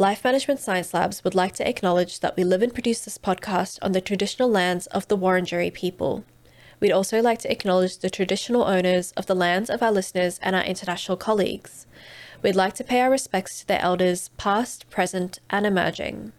Life Management Science Labs would like to acknowledge that we live and produce this podcast on the traditional lands of the Wurundjeri people. We'd also like to acknowledge the traditional owners of the lands of our listeners and our international colleagues. We'd like to pay our respects to their elders, past, present, and emerging.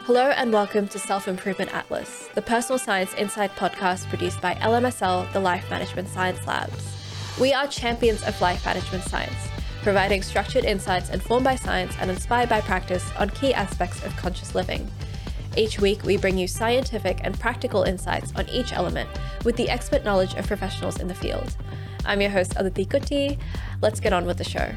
Hello and welcome to Self-Improvement Atlas, the personal science insight podcast produced by LMSL, the Life Management Science Labs. We are champions of life management science, providing structured insights informed by science and inspired by practice on key aspects of conscious living. Each week, we bring you scientific and practical insights on each element with the expert knowledge of professionals in the field. I'm your host, Aditi Kutti. Let's get on with the show.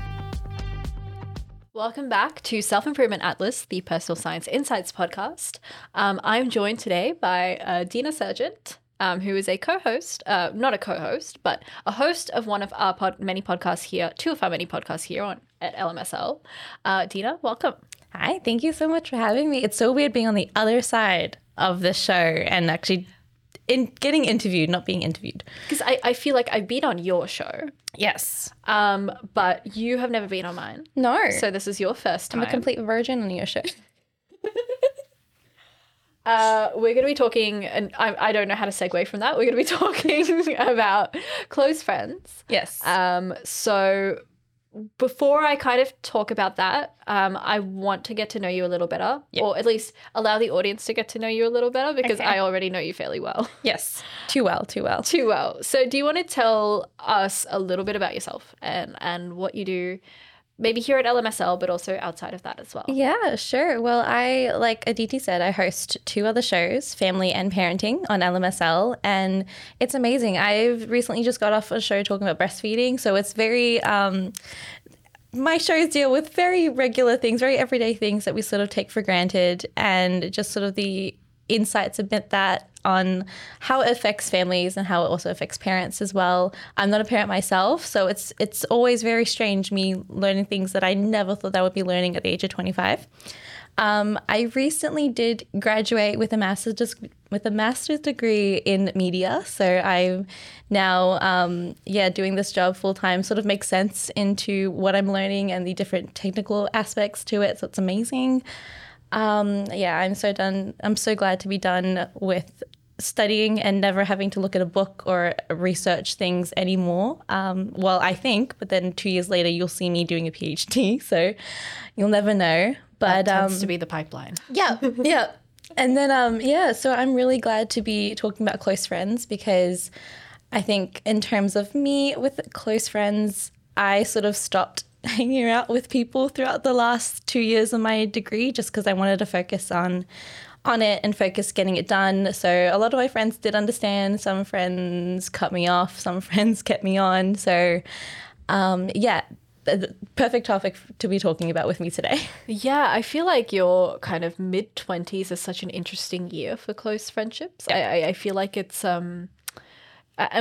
Welcome back to Self-Improvement Atlas, the Personal Science Insights podcast. I'm joined today by Dina Sargeant, who is a co-host, not a co-host, but a host of one of our many podcasts here, two of our many podcasts here at LMSL. Dina, welcome. Hi, thank you so much for having me. It's so weird being on the other side of the show and actually getting interviewed, not being interviewed. Because I feel like I've been on your show. Yes. But you have never been on mine. No. So this is your first time. I'm a complete virgin on your show. We're going to be talking, and I don't know how to segue from that. We're going to be talking about close friends. Yes. So before I kind of talk about that, I want to get to know you a little better, or at least allow the audience to get to know you a little better, because I already know you fairly well. Yes. Too well. So do you want to tell us a little bit about yourself and what you do, maybe here at LMSL, but also outside of that as well? Yeah, sure. Well, I, like Aditi said, I host two other shows, Family and Parenting on LMSL, and it's amazing. I've recently just got off a show talking about breastfeeding, so it's very, my shows deal with very regular things, very everyday things that we sort of take for granted, and just sort of the insights about that on how it affects families and how it also affects parents as well. I'm not a parent myself, so it's always very strange me learning things that I never thought I would be learning at the age of 25. I recently did graduate with a master's degree in media, so I'm now doing this job full time. Sort of makes sense into what I'm learning and the different technical aspects to it, so it's amazing. I'm so glad to be done with studying and never having to look at a book or research things anymore. I think, but then 2 years later, you'll see me doing a PhD, so you'll never know. But that tends to be the pipeline. Yeah, yeah. And then, so I'm really glad to be talking about close friends, because I think in terms of me with close friends, I sort of stopped hanging out with people throughout the last 2 years of my degree, just because I wanted to focus on it and focus getting it done. So a lot of my friends did understand. Some friends cut me off. Some friends kept me on. So perfect topic to be talking about with me today. Yeah, I feel like your kind of mid-20s is such an interesting year for close friendships. Yeah. I feel like it's and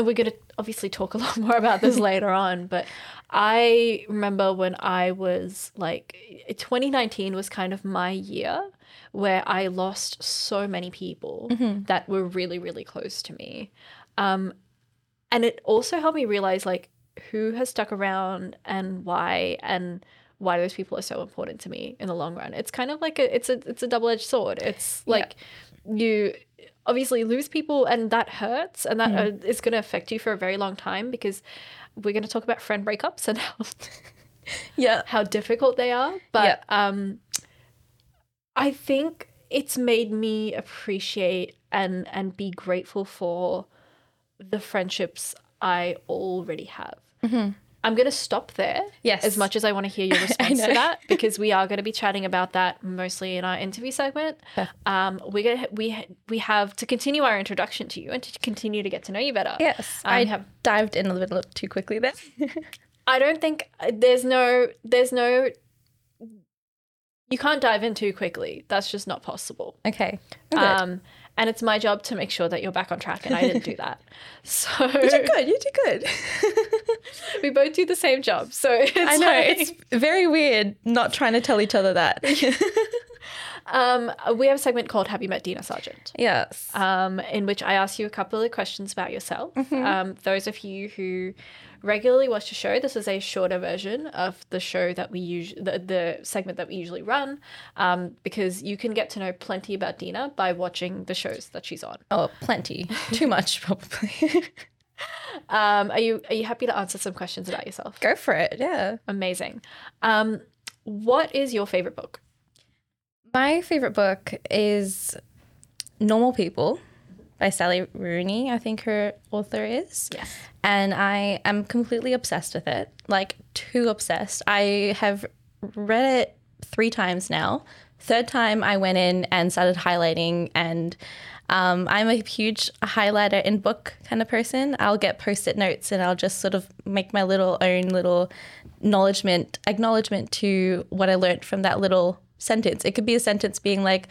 we're going to obviously talk a lot more about this later on, but I remember when I was like, 2019 was kind of my year where I lost so many people that were really, really close to me. And it also helped me realize like who has stuck around and why those people are so important to me in the long run. It's kind of like it's a double-edged sword. It's like you obviously lose people and that hurts, and that is going to affect you for a very long time, because we're going to talk about friend breakups and how difficult they are. But I think it's made me appreciate and be grateful for the friendships I already have. Mm-hmm. I'm going to stop there. Yes. As much as I want to hear your response to that, because we are going to be chatting about that mostly in our interview segment. We have to continue our introduction to you and to continue to get to know you better. Yes. I have dived in a little bit too quickly there. I don't think there's no you can't dive in too quickly. That's just not possible. Okay. And it's my job to make sure that you're back on track, and I didn't do that. So You did good. We both do the same job. So it's it's very weird not trying to tell each other that. We have a segment called Have You Met Dina Sargeant? Yes. In which I ask you a couple of questions about yourself. Those of you who regularly watch a show. This is a shorter version of the show that we usually, the segment that we usually run, because you can get to know plenty about Dina by watching the shows that she's on. Oh, plenty. Too much, probably. Are you happy to answer some questions about yourself? Go for it. Yeah. Amazing. What is your favorite book? My favorite book is Normal People by Sally Rooney, I think her author is. Yes. And I am completely obsessed with it, like too obsessed. I have read it 3 times now. Third time I went in and started highlighting, and I'm a huge highlighter in book kind of person. I'll get post-it notes and I'll just sort of make my own little acknowledgement to what I learned from that little sentence. It could be a sentence being like,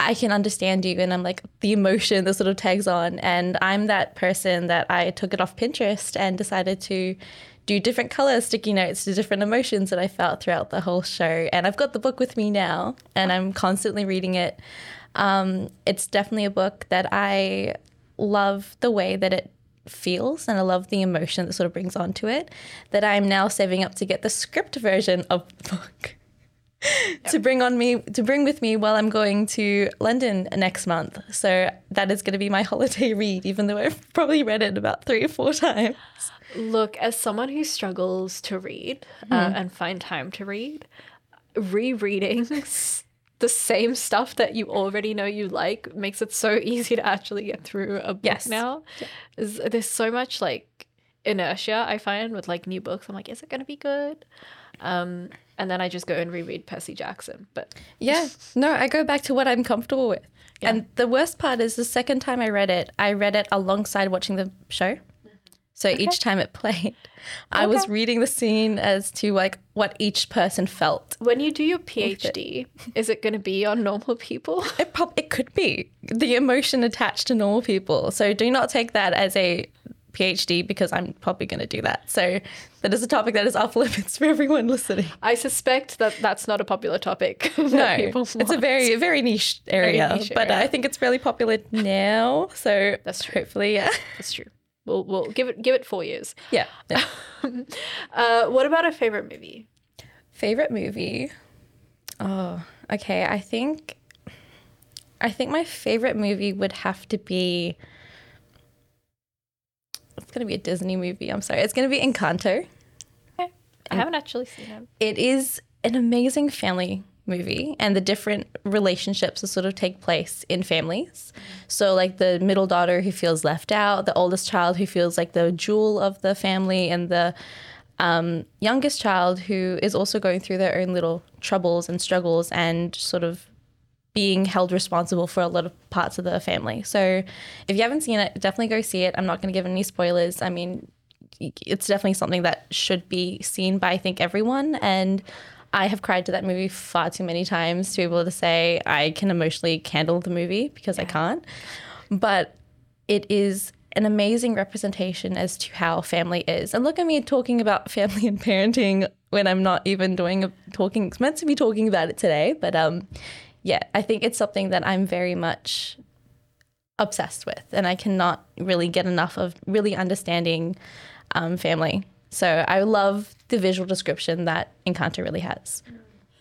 I can understand you, and I'm like the emotion that sort of tags on. And I'm that person that I took it off Pinterest and decided to do different color sticky notes to different emotions that I felt throughout the whole show. And I've got the book with me now and I'm constantly reading it. It's definitely a book that I love the way that it feels, and I love the emotion that sort of brings onto it, that I'm now saving up to get the script version of the book. Yep. to bring with me while I'm going to London next month. So that is going to be my holiday read, even though I've probably read it about 3 or 4 times. Look, as someone who struggles to read and find time to read, rereading the same stuff that you already know you like makes it so easy to actually get through a book now. Yeah. There's so much like inertia I find with like new books. I'm like, is it going to be good? And then I just go and reread Percy Jackson. But yeah, no, I go back to what I'm comfortable with. Yeah. And the worst part is the second time I read it alongside watching the show. So each time it played, I was reading the scene as to like what each person felt. When you do your PhD, is it going to be on Normal People? It could be. The emotion attached to Normal People. So do not take that as a PhD, because I'm probably going to do that. So that is a topic that is off limits for everyone listening. I suspect that that's not a popular topic. No, it's a very niche area, I think it's really popular now. So that's true. Hopefully, yeah, that's true. We'll give it 4 years. Yeah. No. What about a favorite movie? Favorite movie? Oh, okay. I think my favorite movie would have to be. It's going to be a Disney movie. I'm sorry. It's going to be Encanto. Okay. I haven't actually seen it. It is an amazing family movie, and the different relationships that sort of take place in families. So like the middle daughter who feels left out, the oldest child who feels like the jewel of the family, and the youngest child who is also going through their own little troubles and struggles and sort of being held responsible for a lot of parts of the family. So if you haven't seen it, definitely go see it. I'm not going to give any spoilers. I mean, it's definitely something that should be seen by, I think, everyone. And I have cried to that movie far too many times to be able to say I can emotionally handle the movie, because I can't. But it is an amazing representation as to how family is. And look at me talking about family and parenting when I'm not even meant to be talking about it today. But yeah, I think it's something that I'm very much obsessed with, and I cannot really get enough of really understanding family. So I love the visual description that Encanto really has.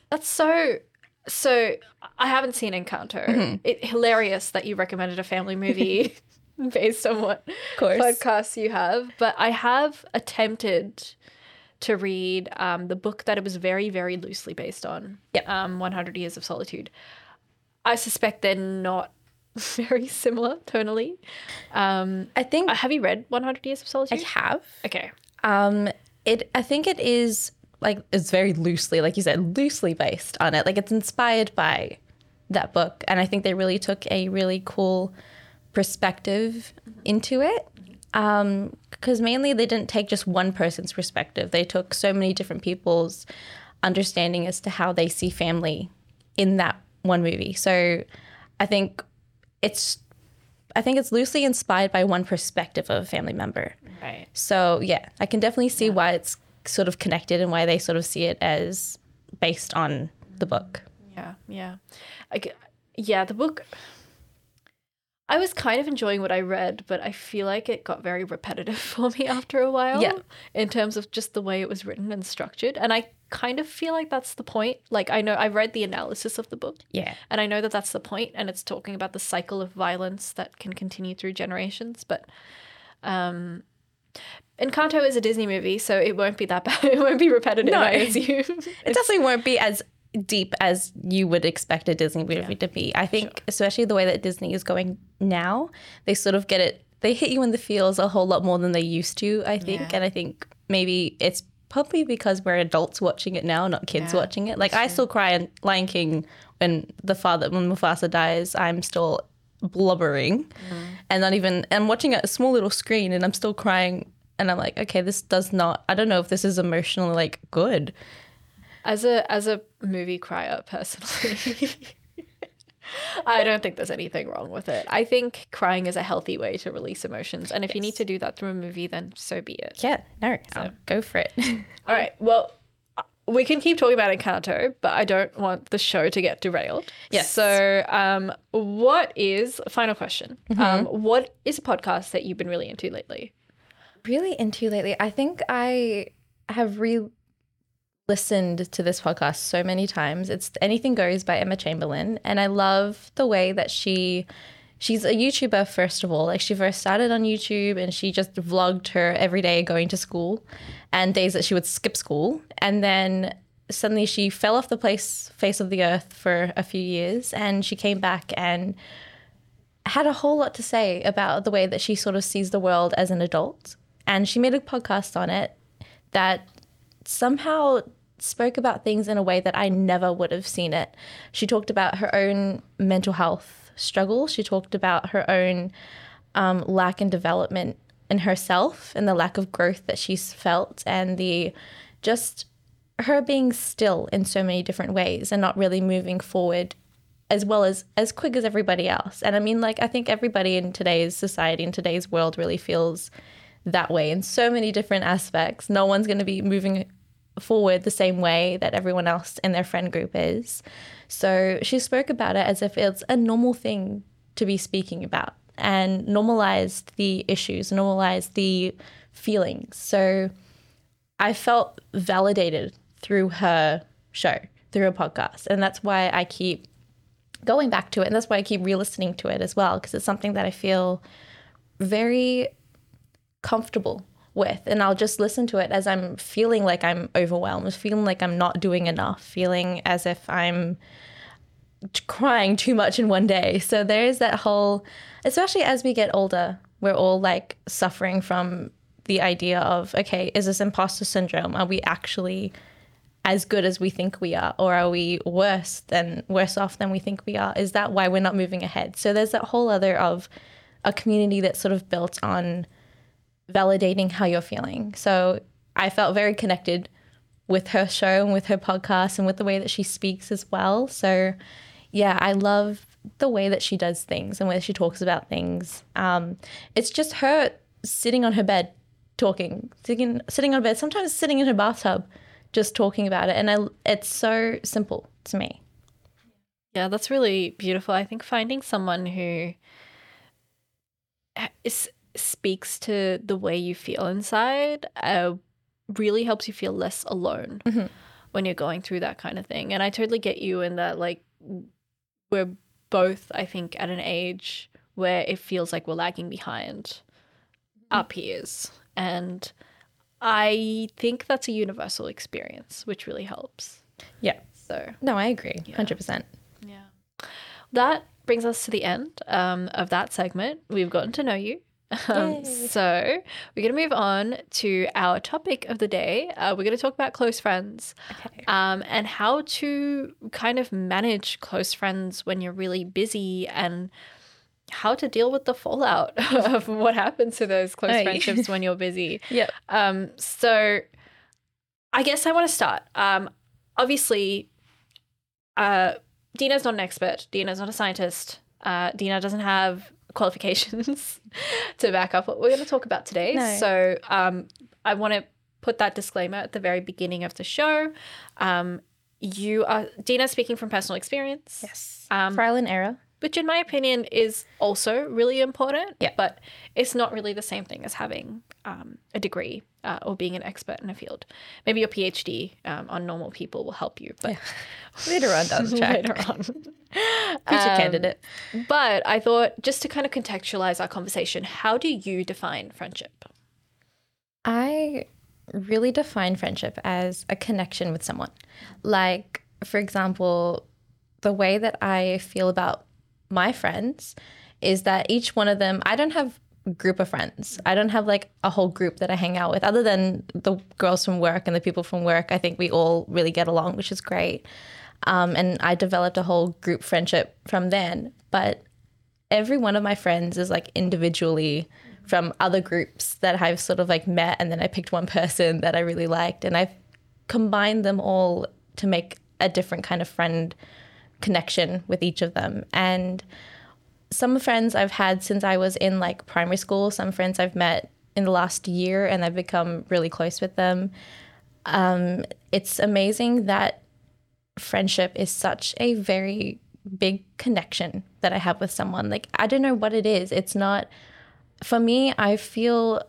That's so I haven't seen Encanto. Mm-hmm. It's hilarious that you recommended a family movie based on what podcasts you have. But I have attempted to read the book that it was very, very loosely based on, 100 Years of Solitude. I suspect they're not very similar tonally. Have you read 100 Years of Solitude? I have. Okay. I think it is, like, it's very loosely, like you said, loosely based on it. Like, it's inspired by that book. And I think they really took a really cool perspective into it. Because mainly they didn't take just one person's perspective. They took so many different people's understanding as to how they see family in that one movie. So I think it's loosely inspired by one perspective of a family member. Right. So, yeah, I can definitely see why it's sort of connected and why they sort of see it as based on the book. Yeah, the book. I was kind of enjoying what I read, but I feel like it got very repetitive for me after a while. Yeah. In terms of just the way it was written and structured. And I kind of feel like that's the point. Like, I know I read the analysis of the book. Yeah. And I know that that's the point. And it's talking about the cycle of violence that can continue through generations. But Encanto is a Disney movie, so it won't be that bad. It won't be repetitive, I assume. It definitely won't be as deep as you would expect a Disney movie to be. I think especially the way that Disney is going now, they sort of get it. They hit you in the feels a whole lot more than they used to, I think. Yeah. And I think maybe it's probably because we're adults watching it now, not kids watching it. Like, I still cry in Lion King when Mufasa dies. I'm still blubbering and not even, I'm watching a small little screen and I'm still crying, and I'm like, okay, this does not, I don't know if this is emotionally like good. As a movie crier, personally, I don't think there's anything wrong with it. I think crying is a healthy way to release emotions. And if you need to do that through a movie, then so be it. Yeah, no, I'll go for it. All right, well, we can keep talking about Encanto, but I don't want the show to get derailed. Yes. So final question, what is a podcast that you've been really into lately? Really into lately? I think I have listened to this podcast so many times. It's Anything Goes by Emma Chamberlain, and I love the way that she's a YouTuber, first of all. Like, she first started on YouTube and she just vlogged her every day going to school and days that she would skip school, and then suddenly she fell off the face of the earth for a few years, and she came back and had a whole lot to say about the way that she sort of sees the world as an adult, and she made a podcast on it that somehow spoke about things in a way that I never would have seen it. She talked about her own mental health struggle. She talked about her own lack in development in herself and the lack of growth that she's felt, and the just her being still in so many different ways and not really moving forward as well as quick as everybody else. And I mean, like, I think everybody in today's society, in today's world, really feels that way in so many different aspects. No one's going to be moving forward the same way that everyone else in their friend group is. So she spoke about it as if it's a normal thing to be speaking about, and normalized the issues, normalized the feelings. So I felt validated through her show, through her podcast. And that's why I keep going back to it. And that's why I keep re-listening to it as well, because it's something that I feel very comfortable with, and I'll just listen to it as I'm feeling like I'm overwhelmed, feeling like I'm not doing enough, feeling as if I'm crying too much in one day. So there is that whole, especially as we get older, we're all like suffering from the idea of, okay, is this imposter syndrome? Are we actually as good as we think we are, or are we worse off than we think we are? Is that why we're not moving ahead? So there's that whole other of a community that's sort of built on validating how you're feeling. So I felt very connected with her show and with her podcast and with the way that she speaks as well. So yeah, I love the way that she does things and where she talks about things. It's just her sitting on her bed talking, sitting on bed, sometimes sitting in her bathtub, just talking about it. And it's so simple to me. Yeah, that's really beautiful. I think finding someone who is speaks to the way you feel inside really helps you feel less alone when you're going through that kind of thing. And I totally get you in that, like, we're both, I think, at an age where it feels like we're lagging behind our peers. And I think that's a universal experience, which really helps. Yeah. So. No, I agree. Yeah. 100%. Yeah. That brings us to the end of that segment. We've gotten to know you. So we're going to move on to our topic of the day. We're going to talk about close friends and how to kind of manage close friends when you're really busy, and how to deal with the fallout of what happens to those close friendships when you're busy. So I guess I want to start. Obviously, Dina's not an expert. Dina's not a scientist. Dina doesn't have qualifications to back up what we're going to talk about today. So I want to put that disclaimer at the very beginning of the show. You are Dina speaking from personal experience. Yes. Trial and error. which in my opinion is also really important, yeah. But it's not really the same thing as having a degree or being an expert in a field. Maybe your PhD on normal people will help you, but yeah. Later on down the track. Later on. Future candidate. But I thought, just to kind of contextualize our conversation, how do you define friendship? I really define friendship as a connection with someone. Like, for example, the way that I feel about my friends is that each one of them, I don't have a group of friends. I don't have like a whole group that I hang out with, other than the girls from work and the people from work. I think we all really get along, which is great. And I developed a whole group friendship from then. But every one of my friends is like individually from other groups that I've sort of like met, and then I picked one person that I really liked, and I've combined them all to make a different kind of friend connection with each of them. And some friends I've had since I was in like primary school, some friends I've met in the last year and I've become really close with them. It's amazing that friendship is such a very big connection that I have with someone. Like, I don't know what it is. It's not, for me, I feel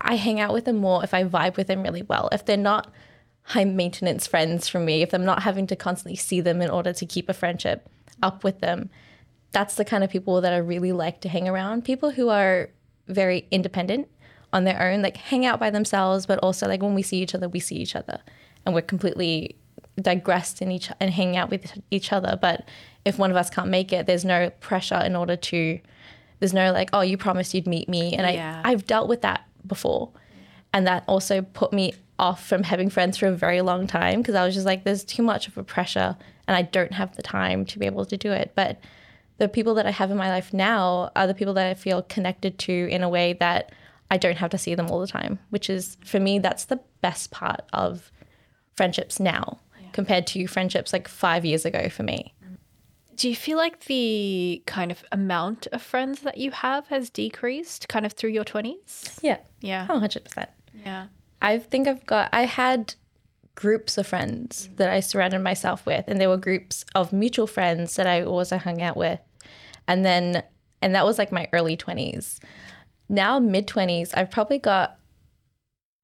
I hang out with them more if I vibe with them really well. If they're not high maintenance friends for me, if I'm not having to constantly see them in order to keep a friendship up with them, that's the kind of people that I really like to hang around. People who are very independent on their own, like hang out by themselves, but also like when we see each other, we see each other and we're completely digressed in each and hang out with each other. But if one of us can't make it, there's no pressure in order to, there's no like, oh, you promised you'd meet me. And yeah. I've dealt with that before. And that also put me off from having friends for a very long time, because I was just like, there's too much of a pressure and I don't have the time to be able to do it. But the people that I have in my life now are the people that I feel connected to in a way that I don't have to see them all the time, which is, for me, that's the best part of friendships now, yeah, compared to friendships like 5 years ago for me. Do you feel like the kind of amount of friends that you have has decreased kind of through your 20s? Yeah. Yeah. 100%. Yeah. I had groups of friends that I surrounded myself with, and there were groups of mutual friends that I also hung out with. And that was like my early 20s. Now, mid 20s, I've probably got,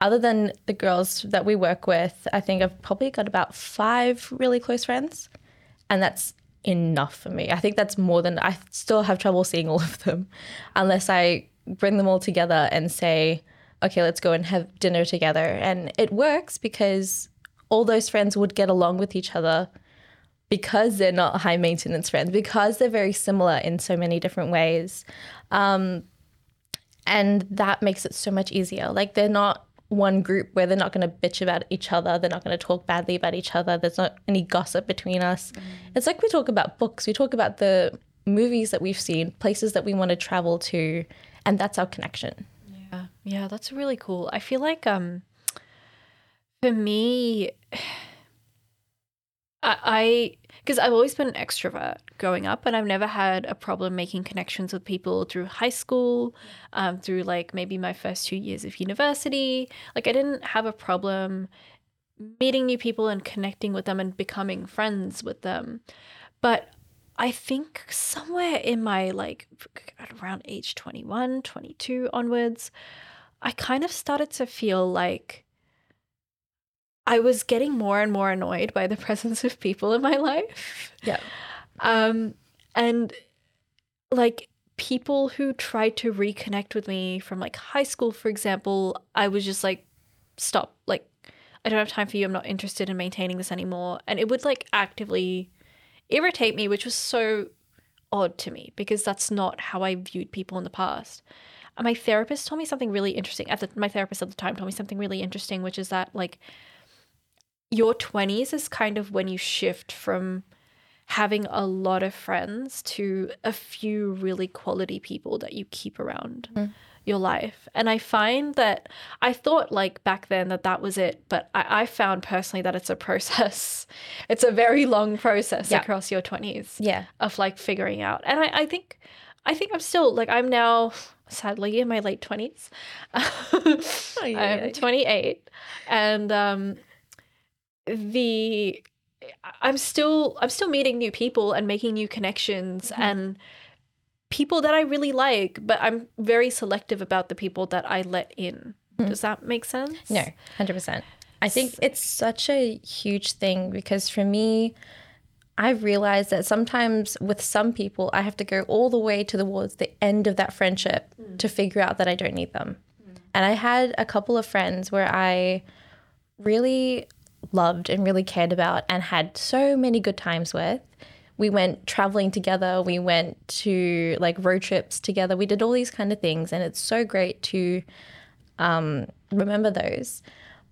other than the girls that we work with, I think I've probably got about 5 really close friends, and that's enough for me. I think that's more than, I still have trouble seeing all of them unless I bring them all together and say, okay, let's go and have dinner together. And it works because all those friends would get along with each other because they're not high maintenance friends, because they're very similar in so many different ways. And that makes it so much easier. Like, they're not one group where they're not going to bitch about each other. They're not going to talk badly about each other. There's not any gossip between us. Mm. It's like we talk about books. We talk about the movies that we've seen, places that we want to travel to, and that's our connection. Yeah, that's really cool. I feel like for me, because I've always been an extrovert growing up, and I've never had a problem making connections with people through high school, through like maybe my first 2 years of university. Like, I didn't have a problem meeting new people and connecting with them and becoming friends with them. But I think somewhere in my, like, around age 21, 22 onwards, I kind of started to feel like I was getting more and more annoyed by the presence of people in my life. Yeah. And like people who tried to reconnect with me from like high school, for example, I was just like, stop, like, I don't have time for you. I'm not interested in maintaining this anymore. And it would like actively irritate me, which was so odd to me because that's not how I viewed people in the past. And my therapist told me something really interesting. My therapist at the time told me something really interesting, which is that like your 20s is kind of when you shift from having a lot of friends to a few really quality people that you keep around your life. And I find that, I thought like back then that was it, but I found personally that it's a process. It's a very long process, yeah, across your 20s, yeah, of like figuring out. And I think I'm still like, I'm now sadly in my late 20s. Oh, yeah. I'm 28, and I'm still meeting new people and making new connections, mm-hmm. and people that I really like, but I'm very selective about the people that I let in. Mm-hmm. Does that make sense? No, 100%. I think it's such a huge thing because for me, I've realized that sometimes with some people, I have to go all the way towards the end of that friendship to figure out that I don't need them. Mm. And I had a couple of friends where I really loved and really cared about and had so many good times with. We went traveling together. We went to like road trips together. We did all these kind of things. And it's so great to remember those.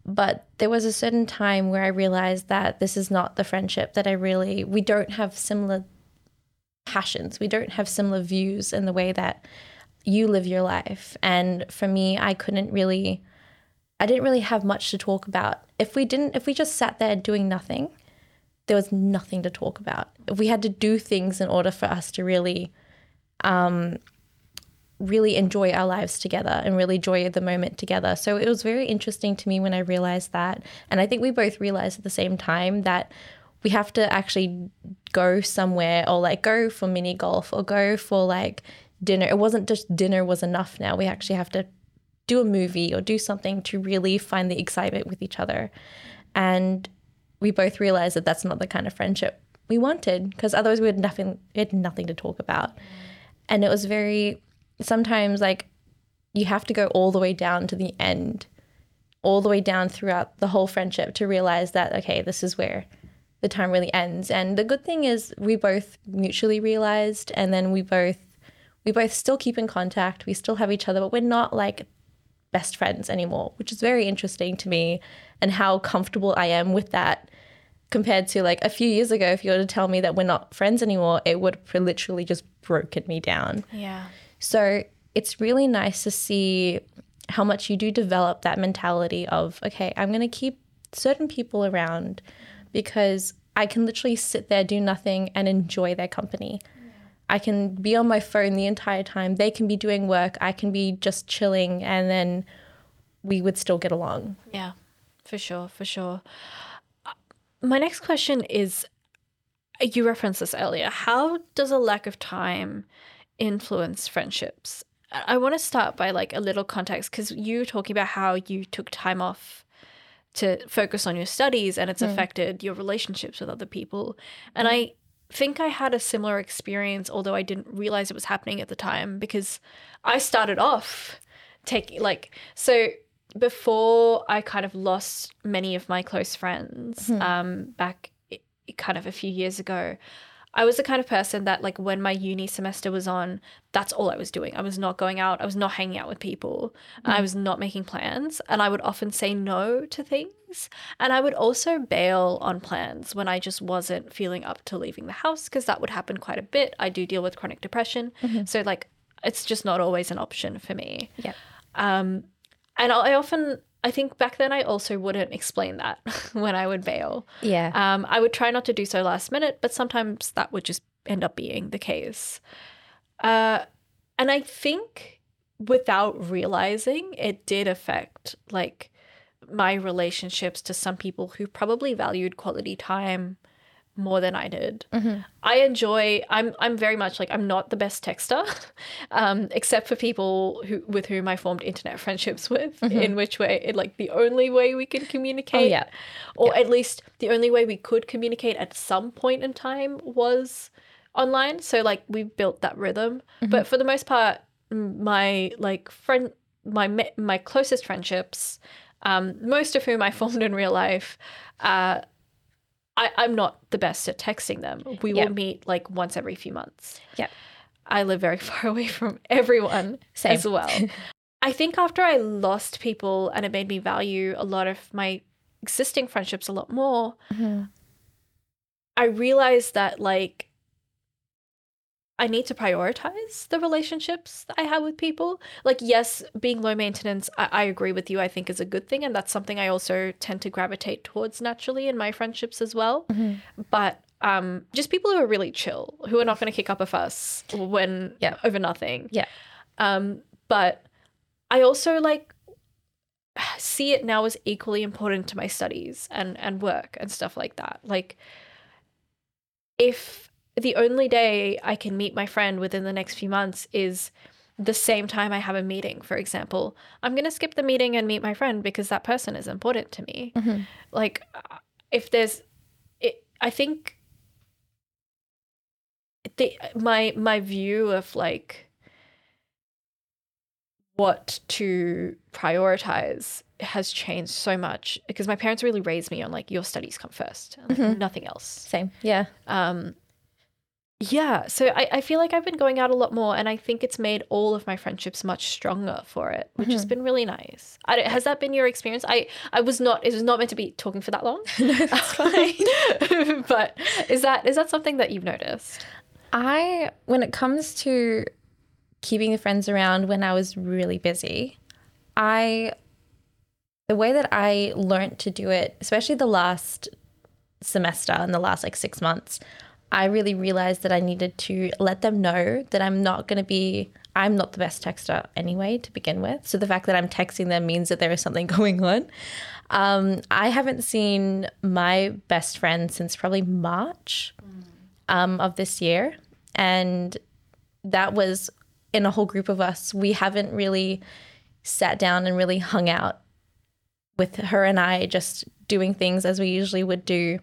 But there was a certain time where I realized that this is not the friendship that we don't have similar passions. We don't have similar views in the way that you live your life. And for me, I didn't really have much to talk about. If we just sat there doing nothing, there was nothing to talk about. We had to do things in order for us to really, really enjoy our lives together and really enjoy the moment together. So it was very interesting to me when I realized that. And I think we both realized at the same time that we have to actually go somewhere or like go for mini golf or go for like dinner. It wasn't just dinner was enough now. We actually have to do a movie or do something to really find the excitement with each other. And we both realized that that's not the kind of friendship we wanted, because otherwise we had nothing to talk about. And it was very... sometimes like you have to go all the way down to the end, all the way down throughout the whole friendship to realize that, okay, this is where the time really ends. And the good thing is we both mutually realized, and then we both still keep in contact. We still have each other, but we're not like best friends anymore, which is very interesting to me, and how comfortable I am with that compared to like a few years ago. If you were to tell me that we're not friends anymore, it would have literally just broken me down. Yeah. So it's really nice to see how much you do develop that mentality of, okay, I'm going to keep certain people around because I can literally sit there, do nothing, and enjoy their company. Yeah. I can be on my phone the entire time. They can be doing work. I can be just chilling, and then we would still get along. Yeah, for sure, for sure. My next question is, you referenced this earlier, how does a lack of time influence friendships? I want to start by like a little context, because you talking about how you took time off to focus on your studies and it's affected your relationships with other people. And I think I had a similar experience, although I didn't realize it was happening at the time, because I started off before I kind of lost many of my close friends back kind of a few years ago. I was the kind of person that like when my uni semester was on, that's all I was doing. I was not going out. I was not hanging out with people. Mm. I was not making plans. And I would often say no to things. And I would also bail on plans when I just wasn't feeling up to leaving the house, because that would happen quite a bit. I do deal with chronic depression. Mm-hmm. So like it's just not always an option for me. Yeah. And I think back then I also wouldn't explain that when I would bail. Yeah. I would try not to do so last minute, but sometimes that would just end up being the case. And I think without realizing, it did affect like my relationships to some people who probably valued quality time more than I did. Mm-hmm. I'm very much like, I'm not the best texter, except for people with whom I formed internet friendships with, mm-hmm. in which way it like the only way we could communicate, at least the only way we could communicate at some point in time was online. So like we built that rhythm, mm-hmm. but for the most part, my closest friendships, most of whom I formed in real life, I'm not the best at texting them. We will meet like once every few months. Yeah. I live very far away from everyone as well. I think after I lost people and it made me value a lot of my existing friendships a lot more, mm-hmm. I realized that like I need to prioritize the relationships that I have with people. Like, yes, being low maintenance, I agree with you, I think is a good thing. And that's something I also tend to gravitate towards naturally in my friendships as well. Mm-hmm. But just people who are really chill, who are not going to kick up a fuss over nothing. Yeah. But I also like see it now as equally important to my studies and work and stuff like that. Like, if the only day I can meet my friend within the next few months is the same time I have a meeting, for example, I'm going to skip the meeting and meet my friend because that person is important to me. Mm-hmm. Like, if there's, I think my view of like what to prioritize has changed so much because my parents really raised me on like, your studies come first, like, mm-hmm. nothing else. Same. Yeah. Yeah. So I feel like I've been going out a lot more and I think it's made all of my friendships much stronger for it, which mm-hmm. has been really nice. Has that been your experience? It was not meant to be talking for that long. No, that's fine. But is that something that you've noticed? When it comes to keeping the friends around when I was really busy, the way that I learned to do it, especially the last semester and the last like 6 months, I really realized that I needed to let them know that I'm not the best texter anyway to begin with. So the fact that I'm texting them means that there is something going on. I haven't seen my best friend since probably March of this year. And that was in a whole group of us. We haven't really sat down and really hung out with her and I, just doing things as we usually would do.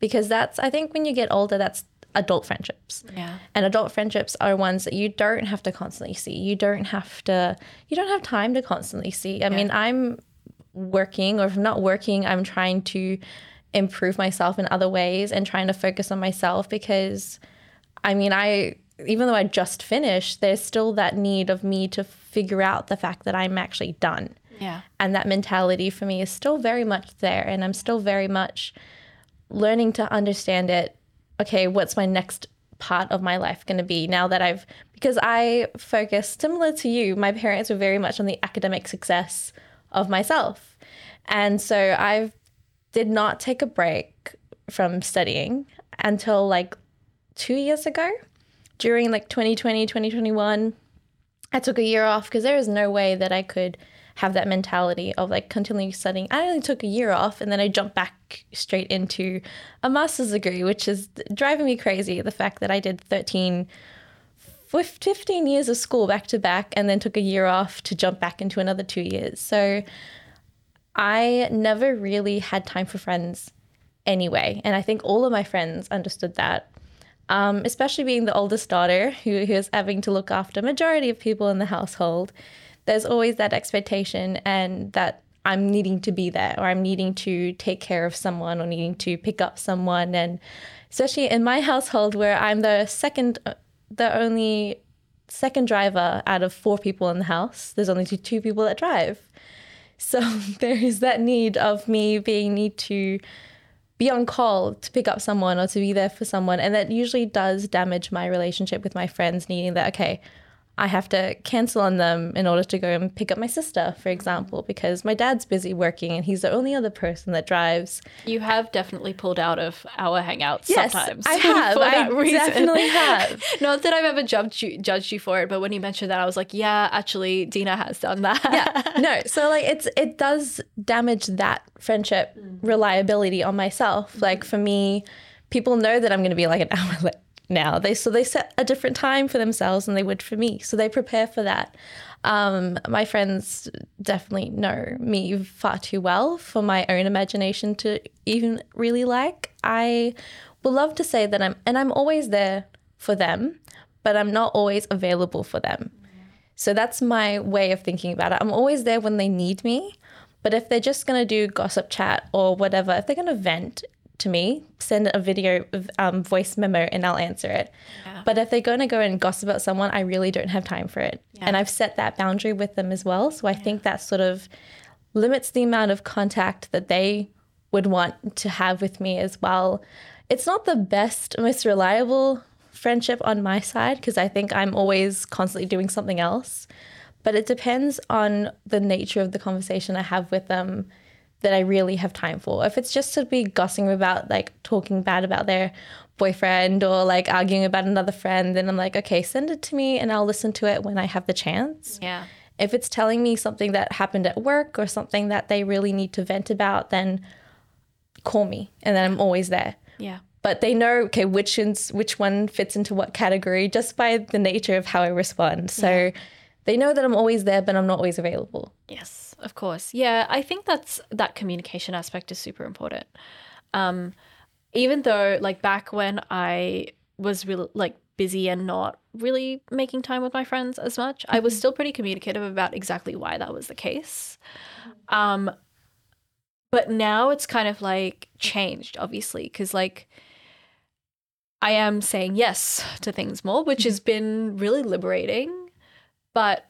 Because I think when you get older, that's adult friendships. Yeah. And adult friendships are ones that you don't have to constantly see. You don't have time to constantly see. I mean, I'm working, or if I'm not working, I'm trying to improve myself in other ways and trying to focus on myself because, I mean, even though I just finished, there's still that need of me to figure out the fact that I'm actually done. Yeah. And that mentality for me is still very much there, and I'm still very much learning to understand it. Okay, what's my next part of my life going to be now that because I focus, similar to you, my parents were very much on the academic success of myself. And so I did not take a break from studying until like 2 years ago. During like 2020, 2021, I took a year off because there is no way that I could have that mentality of like continuing studying. I only took a year off and then I jumped back straight into a master's degree, which is driving me crazy. The fact that I did 15 years of school back to back and then took a year off to jump back into another 2 years. So I never really had time for friends anyway. And I think all of my friends understood that, especially being the oldest daughter who is having to look after majority of people in the household. There's always that expectation and that I'm needing to be there, or I'm needing to take care of someone, or needing to pick up someone. And especially in my household where I'm the only second driver out of 4 people in the house, there's only two people that drive. So there is that need of me need to be on call to pick up someone or to be there for someone. And that usually does damage my relationship with my friends, needing that, okay, I have to cancel on them in order to go and pick up my sister, for example, because my dad's busy working and he's the only other person that drives. You have definitely pulled out of our hangouts sometimes. Yes, I have. I definitely have. Not that I've ever judged you for it, but when you mentioned that, I was like, yeah, actually, Dina has done that. Yeah, no. So like it does damage that friendship reliability on myself. Mm-hmm. Like for me, people know that I'm going to be like an hour late. Now they set a different time for themselves than they would for me, so they prepare for that. My friends definitely know me far too well for my own imagination to even really like. I would love to say that I'm always there for them, but I'm not always available for them. So that's my way of thinking about it. I'm always there when they need me, but if they're just gonna do gossip chat or whatever, if they're gonna vent to me, send a video voice memo and I'll answer it. Yeah. But if they're going to go and gossip about someone, I really don't have time for it. Yeah. And I've set that boundary with them as well. So I think that sort of limits the amount of contact that they would want to have with me as well. It's not the best, most reliable friendship on my side because I think I'm always constantly doing something else. But it depends on the nature of the conversation I have with them that I really have time for. If it's just to be gossiping about, like talking bad about their boyfriend or like arguing about another friend, then I'm like, okay, send it to me and I'll listen to it when I have the chance. Yeah. If it's telling me something that happened at work or something that they really need to vent about, then call me and then I'm always there. Yeah. But they know, okay, which one fits into what category just by the nature of how I respond. So they know that I'm always there, but I'm not always available. Yes, of course. Yeah, I think that communication aspect is super important. Even though, like, back when I was really, like, busy and not really making time with my friends as much, I was still pretty communicative about exactly why that was the case. But now it's kind of, like, changed, obviously, because, like, I am saying yes to things more, which has been really liberating. But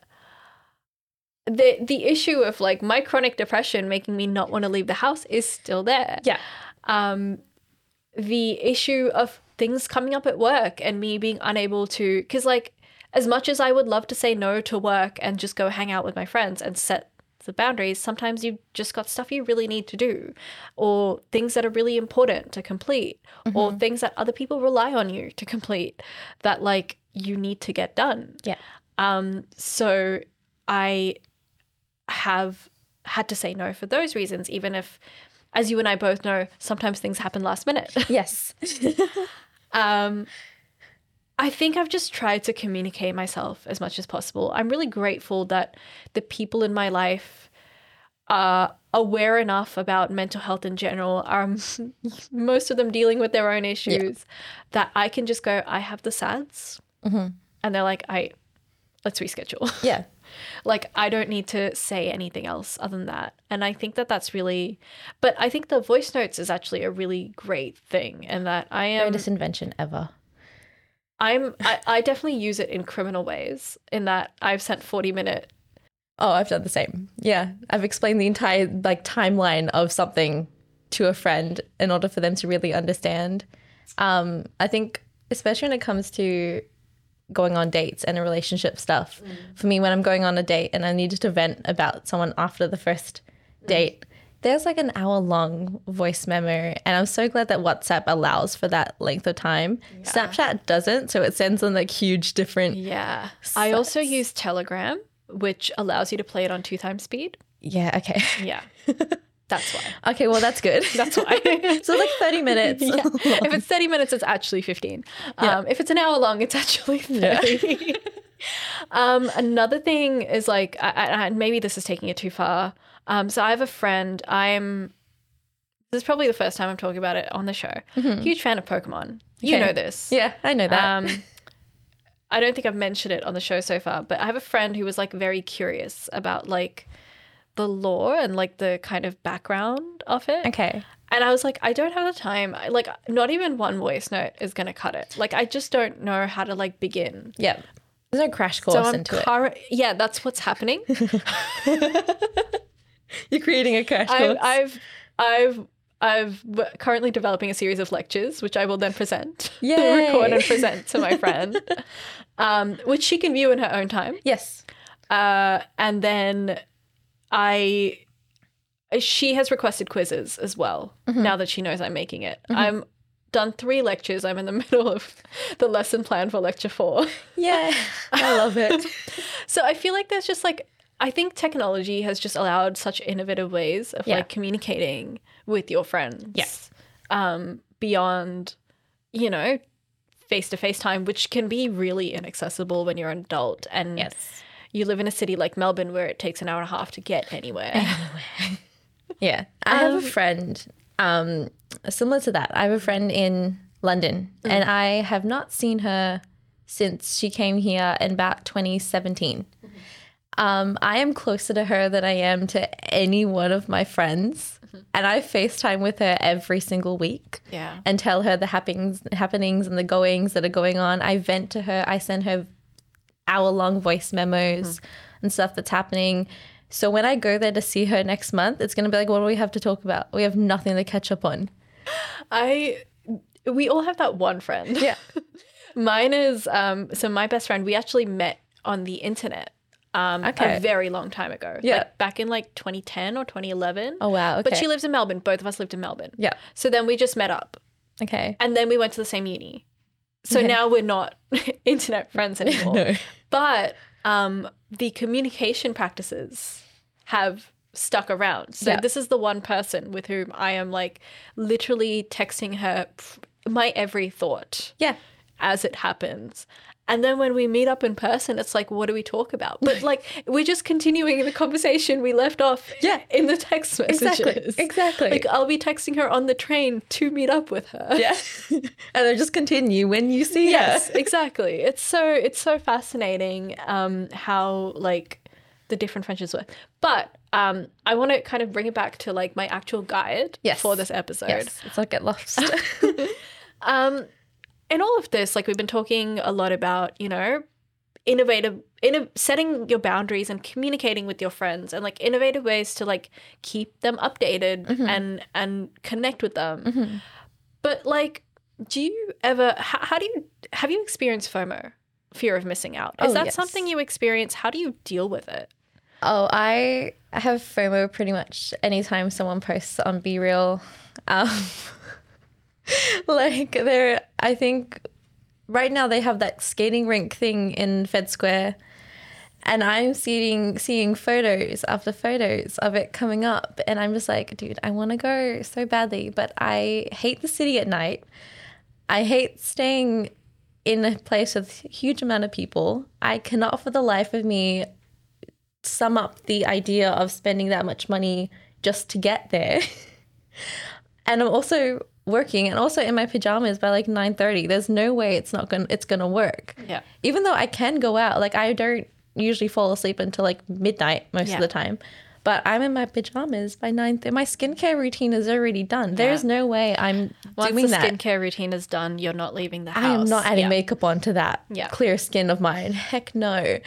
the issue of, like, my chronic depression making me not want to leave the house is still there. Yeah. The issue of things coming up at work and me being unable to, because, like, as much as I would love to say no to work and just go hang out with my friends and set the boundaries, sometimes you've just got stuff you really need to do, or things that are really important to complete, or things that other people rely on you to complete that, like, you need to get done. Yeah. So I have had to say no for those reasons, even if, as you and I both know, sometimes things happen last minute. Yes. I think I've just tried to communicate myself as much as possible. I'm really grateful that the people in my life are aware enough about mental health in general, most of them dealing with their own issues, that I can just go, I have the SADS. And they're like, let's reschedule. Yeah. Like, I don't need to say anything else other than that. And I think that's really, but I think the voice notes is actually a really great thing, and that I am. Greatest invention ever. I definitely use it in criminal ways, in that I've sent 40-minute. Oh, I've done the same. Yeah. I've explained the entire, like, timeline of something to a friend in order for them to really understand. I think especially when it comes to going on dates and relationship stuff. For me, when I'm going on a date and I needed to vent about someone after the first date, there's like an hour-long voice memo, and I'm so glad that WhatsApp allows for that length of time. Yeah. Snapchat doesn't, so it sends on, like, huge different... Yeah. Sets. I also use Telegram, which allows you to play it on 2x speed. Yeah, okay. Yeah. That's why. Okay, well, that's good. That's why. So, like, 30 minutes. Yeah. If it's 30 minutes, it's actually 15. Yeah. If it's an hour long, it's actually 30. Yeah. Another thing is, like, and maybe this is taking it too far. So I have a friend. This is probably the first time I'm talking about it on the show. Huge fan of Pokemon. You know this. Yeah, I know that. I don't think I've mentioned it on the show so far, but I have a friend who was, like, very curious about, like, the lore and, like, the kind of background of it. Okay. And I was like, I don't have the time. Like, not even one voice note is going to cut it. Like, I just don't know how to, like, begin. Yeah. There's no crash course into it. Yeah, that's what's happening. You're creating a crash course. I've currently developing a series of lectures, which I will then present. Yay. Record and present to my friend, which she can view in her own time. Yes. And then... she has requested quizzes as well, now that she knows I'm making it. I'm done 3 lectures. I'm in the middle of the lesson plan for lecture 4. Yeah, I love it. So I feel like there's just, like, I think technology has just allowed such innovative ways of, like, communicating with your friends. Yes. Beyond, you know, face-to-face time, which can be really inaccessible when you're an adult. And yes. You live in a city like Melbourne where it takes an hour and a half to get anywhere. Yeah. I have a friend similar to that. I have a friend in London, and I have not seen her since she came here in about 2017. I am closer to her than I am to any one of my friends, and I FaceTime with her every single week and tell her the happenings and the goings that are going on. I vent to her. I send her hour-long voice memos and stuff that's happening. So when I go there to see her next month, it's going to be like, what do we have to talk about? We have nothing to catch up on. We all have that one friend. Yeah. Mine is, so my best friend, we actually met on the internet a very long time ago. Yeah. Like back in like 2010 or 2011. Oh, wow. Okay. But she lives in Melbourne. Both of us lived in Melbourne. Yeah. So then we just met up. Okay. And then we went to the same uni. So now we're not internet friends anymore. No. But the communication practices have stuck around. So this is the one person with whom I am like literally texting her my every thought as it happens. And then when we meet up in person, it's like, what do we talk about? But like, we're just continuing the conversation we left off in the text messages. Exactly. Like, I'll be texting her on the train to meet up with her. Yeah. And I'll just continue when you see her. Yes, exactly. It's so fascinating how like the different friendships work. But I want to kind of bring it back to like my actual guide for this episode. Yes. Let's not get lost. In all of this, like we've been talking a lot about, you know, setting your boundaries and communicating with your friends and like innovative ways to like keep them updated and connect with them. Mm-hmm. But like, do you ever, have you experienced FOMO, fear of missing out? Is that something you experience? How do you deal with it? Oh, I have FOMO pretty much anytime someone posts on Be Real. Like there, I think right now they have that skating rink thing in Fed Square, and I'm seeing photos after photos of it coming up, and I'm just like, dude, I want to go so badly, but I hate the city at night. I hate staying in a place with a huge amount of people. I cannot for the life of me sum up the idea of spending that much money just to get there. And I'm also working and also in my pajamas by like 9:30. There's no way it's gonna work. Yeah. Even though I can go out, like I don't usually fall asleep until like midnight most of the time, but I'm in my pajamas by 9:30. My skincare routine is already done. There's no way I'm doing that. Once the skincare routine is done, you're not leaving the house. I am not adding makeup onto that clear skin of mine. Heck no.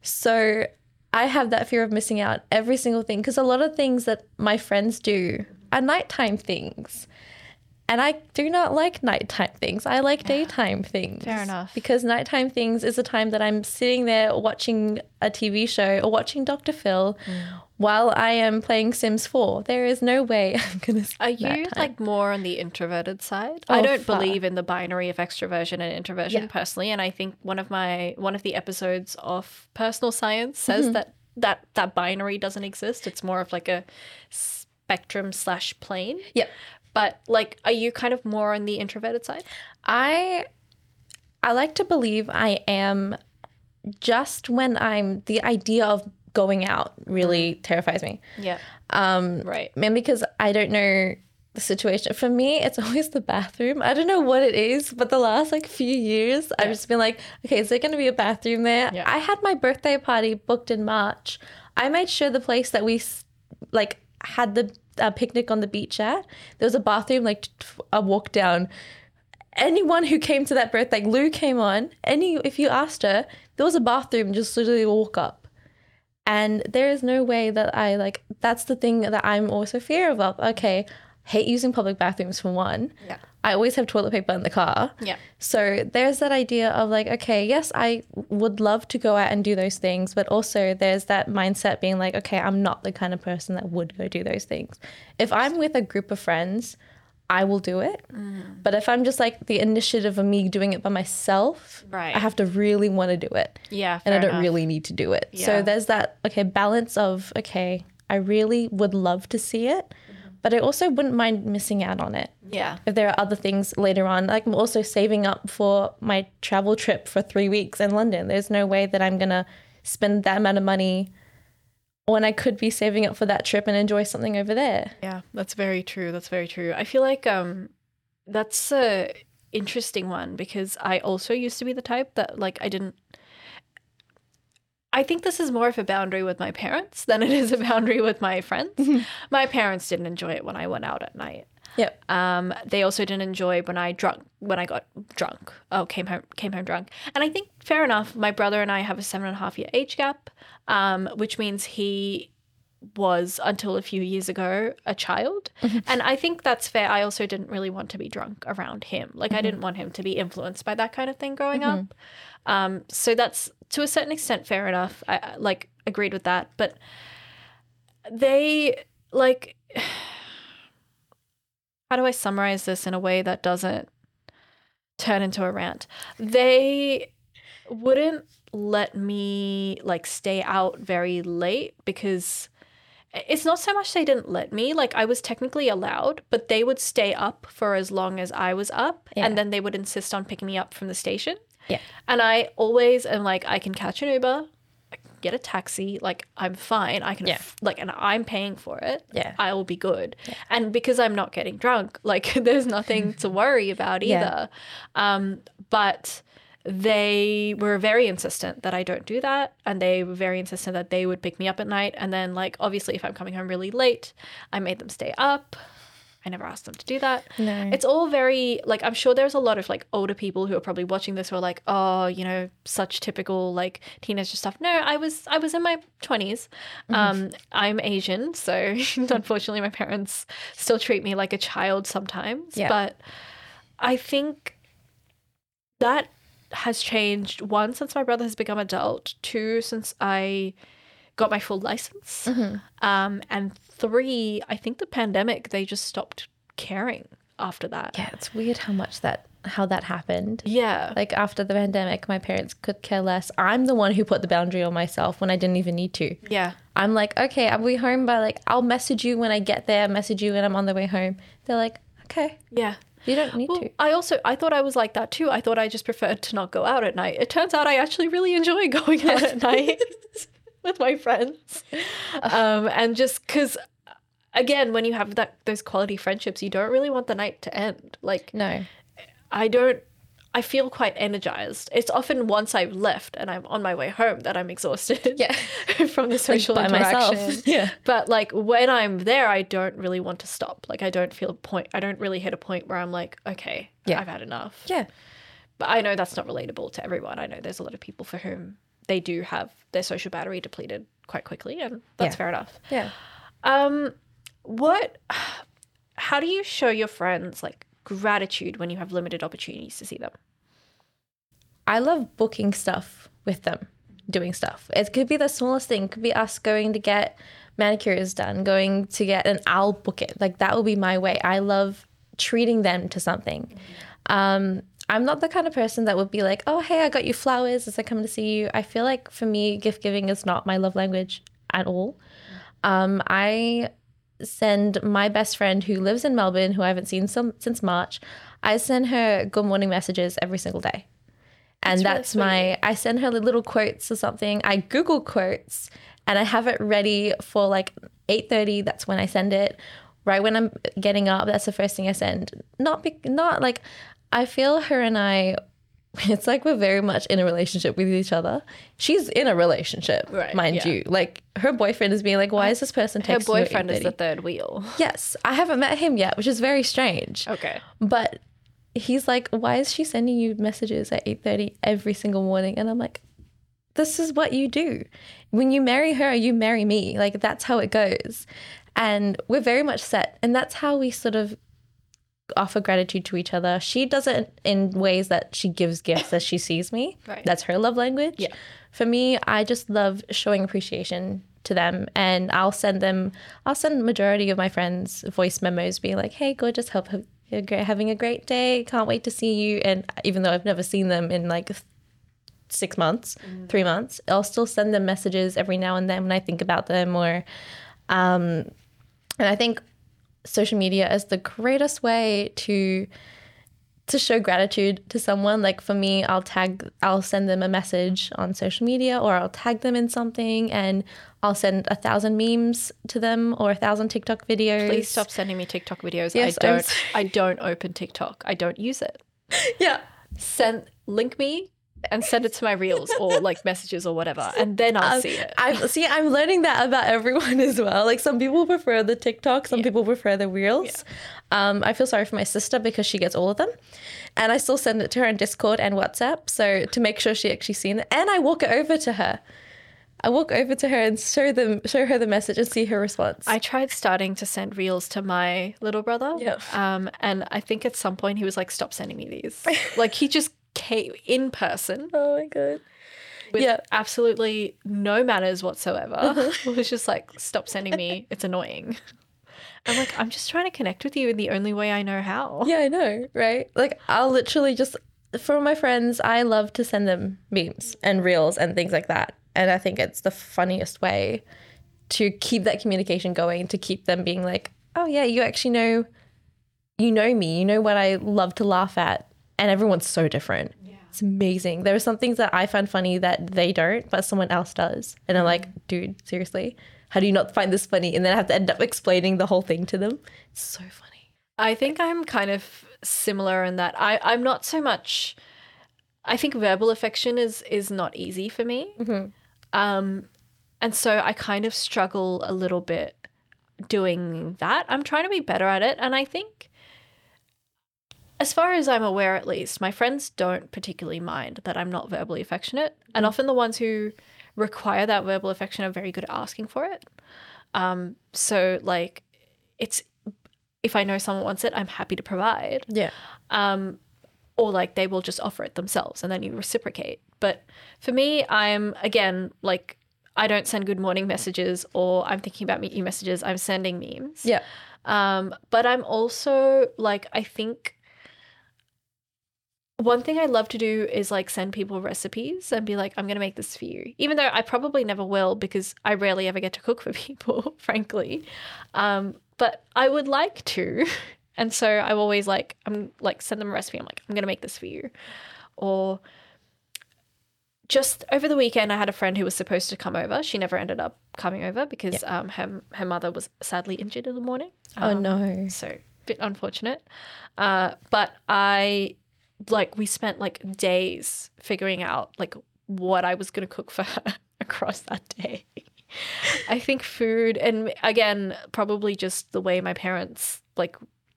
So I have that fear of missing out every single thing, because a lot of things that my friends do are nighttime things. And I do not like nighttime things. I like daytime things. Fair enough. Because nighttime things is a time that I'm sitting there watching a TV show or watching Dr. Phil while I am playing Sims 4. There is no way I'm going to. Are you like more on the introverted side? Oh, I don't believe in the binary of extroversion and introversion personally. And I think one of the episodes of Personal Science says that binary doesn't exist. It's more of like a spectrum/plane. Yep. But, like, are you kind of more on the introverted side? I like to believe I am. Just when I'm, the idea of going out really terrifies me. Yeah. Right. Mainly because I don't know the situation. For me, it's always the bathroom. I don't know what it is, but the last, like, few years, I've just been like, okay, is there going to be a bathroom there? Yeah. I had my birthday party booked in March. I made sure the place that we, like, had the picnic on the beach at, there was a bathroom like a walk down. Anyone who came to that birthday, like Lou came on, if you asked her, there was a bathroom, just literally walk up. And there is no way that I like, that's the thing that I'm also fearful of. Okay, hate using public bathrooms for one. Yeah. I always have toilet paper in the car. Yeah. So there's that idea of like, okay, yes, I would love to go out and do those things, but also there's that mindset being like, okay, I'm not the kind of person that would go do those things. If I'm with a group of friends, I will do it. Mm. But if I'm just like the initiative of me doing it by myself, I have to really want to do it. Yeah, fair enough. And I don't really need to do it. Yeah. So there's that, okay, balance of, okay, I really would love to see it, but I also wouldn't mind missing out on it. Yeah. If there are other things later on, like I'm also saving up for my travel trip for 3 weeks in London. There's no way that I'm going to spend that amount of money when I could be saving up for that trip and enjoy something over there. Yeah, that's very true. That's very true. I feel like that's a interesting one, because I also used to be the type that like I think this is more of a boundary with my parents than it is a boundary with my friends. My parents didn't enjoy it when I went out at night. Yep. They also didn't enjoy when I got drunk. Oh, came home drunk. And I think, fair enough, my brother and I have a 7.5-year age gap, which means he was, until a few years ago, a child. And I think that's fair. I also didn't really want to be drunk around him. Like I didn't want him to be influenced by that kind of thing growing up. So that's, to a certain extent, fair enough. I like agreed with that, but they like, how do I summarize this in a way that doesn't turn into a rant? They wouldn't let me like stay out very late, because it's not so much they didn't let me, like I was technically allowed, but they would stay up for as long as I was up, and then they would insist on picking me up from the station. Yeah. And I always am like, I can catch an Uber, I can get a taxi, like I'm fine. I can and I'm paying for it. Yeah. I will be good. Yeah. And because I'm not getting drunk, like there's nothing to worry about either. But they were very insistent that I don't do that, and they were very insistent that they would pick me up at night, and then like obviously if I'm coming home really late, I made them stay up. I never asked them to do that. No. It's all very like, I'm sure there's a lot of like older people who are probably watching this who are like, oh, you know, such typical like teenager stuff. No, I was in my 20s. I'm Asian, so unfortunately my parents still treat me like a child sometimes. Yeah. But I think that has changed, one, since my brother has become adult, two, since I got my full license, and three, I think the pandemic, they just stopped caring after that. Yeah, it's weird how that happened. Yeah. Like after the pandemic, my parents could care less. I'm the one who put the boundary on myself when I didn't even need to. Yeah. I'm like, okay, I'll be home by like, I'll message you when I get there, message you when I'm on the way home. They're like, okay. Yeah. You don't need to. I thought I was like that too. I thought I just preferred to not go out at night. It turns out I actually really enjoy going out at night with my friends. And just because, again, when you have those quality friendships, you don't really want the night to end. Like, no. I feel quite energized. It's often once I've left and I'm on my way home that I'm exhausted from the social interaction. Myself. Yeah. But like when I'm there, I don't really want to stop. Like I don't feel I don't really hit a point where I'm like, okay, I've had enough. Yeah. But I know that's not relatable to everyone. I know there's a lot of people for whom they do have their social battery depleted quite quickly, and that's fair enough. Yeah. How do you show your friends like gratitude when you have limited opportunities to see them? I love booking stuff with them, doing stuff. It could be the smallest thing. It could be us going to get manicures done, going to get, and I'll book it. Like that will be my way. I love treating them to something. I'm not the kind of person that would be like, oh, hey, I got you flowers as I come to see you. I feel like for me, gift giving is not my love language at all. I send my best friend who lives in Melbourne, who I haven't seen since March, I send her good morning messages every single day. And that's my, I send her little quotes or something. I Google quotes and I have it ready for like 8:30. That's when I send it. Right when I'm getting up, that's the first thing I send. Not like, I feel her and I, it's like we're very much in a relationship with each other. She's in a relationship, right, mind you. Like her boyfriend is being like, why is this person texting? Her boyfriend is the third wheel. Yes. I haven't met him yet, which is very strange. Okay. But he's like, why is she sending you messages at 8:30 every single morning? And I'm like, this is what you do. When you marry her, you marry me. Like that's how it goes. And we're very much set. And that's how we sort of offer gratitude to each other. She does it in ways that she gives gifts as she sees me. Right. That's her love language. Yeah. For me, I just love showing appreciation to them, and I'll send majority of my friends voice memos being like, hey, gorgeous, hope you're having a great day, can't wait to see you. And even though I've never seen them in like 6 months, 3 months, I'll still send them messages every now and then when I think about them, or and I think social media is the greatest way to show gratitude to someone. Like for me, I'll send them a message on social media, or I'll tag them in something, and I'll send 1,000 memes to them, or 1,000 TikTok videos. Please stop sending me TikTok videos. Yes, I don't open TikTok. I don't use it. Yeah. Link me and send it to my reels or like messages or whatever, and then I'll see it. I'm learning that about everyone as well. Like some people prefer the TikTok, some people prefer the reels. Yeah. I feel sorry for my sister because she gets all of them, and I still send it to her in Discord and WhatsApp, so to make sure she actually seen it. And I walk it over to her. I walk over to her and show her the message and see her response. I tried starting to send reels to my little brother. Yeah. And I think at some point he was like, stop sending me these. Like he just came in person. Oh my god. With absolutely no manners whatsoever. It was just like, stop sending me, it's annoying. I'm like, I'm just trying to connect with you in the only way I know how. Yeah, I know, right? Like I'll literally just for my friends, I love to send them memes and reels and things like that. And I think it's the funniest way to keep that communication going, to keep them being like, oh yeah, you actually know, you know me, you know what I love to laugh at. And everyone's so different. Yeah. It's amazing. There are some things that I find funny that they don't, but someone else does. And I'm like, dude, seriously, how do you not find this funny? And then I have to end up explaining the whole thing to them. It's so funny. I think I'm kind of similar in that I'm not so much, I think verbal affection is not easy for me. Mm-hmm. And so I kind of struggle a little bit doing that. I'm trying to be better at it. And I think, as far as I'm aware, at least, my friends don't particularly mind that I'm not verbally affectionate. And often the ones who require that verbal affection are very good at asking for it. So, like, it's, if I know someone wants it, I'm happy to provide. Yeah. Or, like, they will just offer it themselves and then you reciprocate. But for me, I'm, again, like, I don't send good morning messages, or I'm thinking about meet you messages. I'm sending memes. Yeah. But I'm also, like, I think one thing I love to do is, like, send people recipes and be like, I'm going to make this for you, even though I probably never will because I rarely ever get to cook for people, frankly. But I would like to. And so I'm always like, I'm like, send them a recipe. I'm like, I'm going to make this for you. Or just over the weekend, I had a friend who was supposed to come over. She never ended up coming over because her mother was sadly injured in the morning. Oh, no. So a bit unfortunate. But I... like, we spent, like, days figuring out, like, what I was going to cook for her across that day. I think food, and again, probably just the way my parents, like,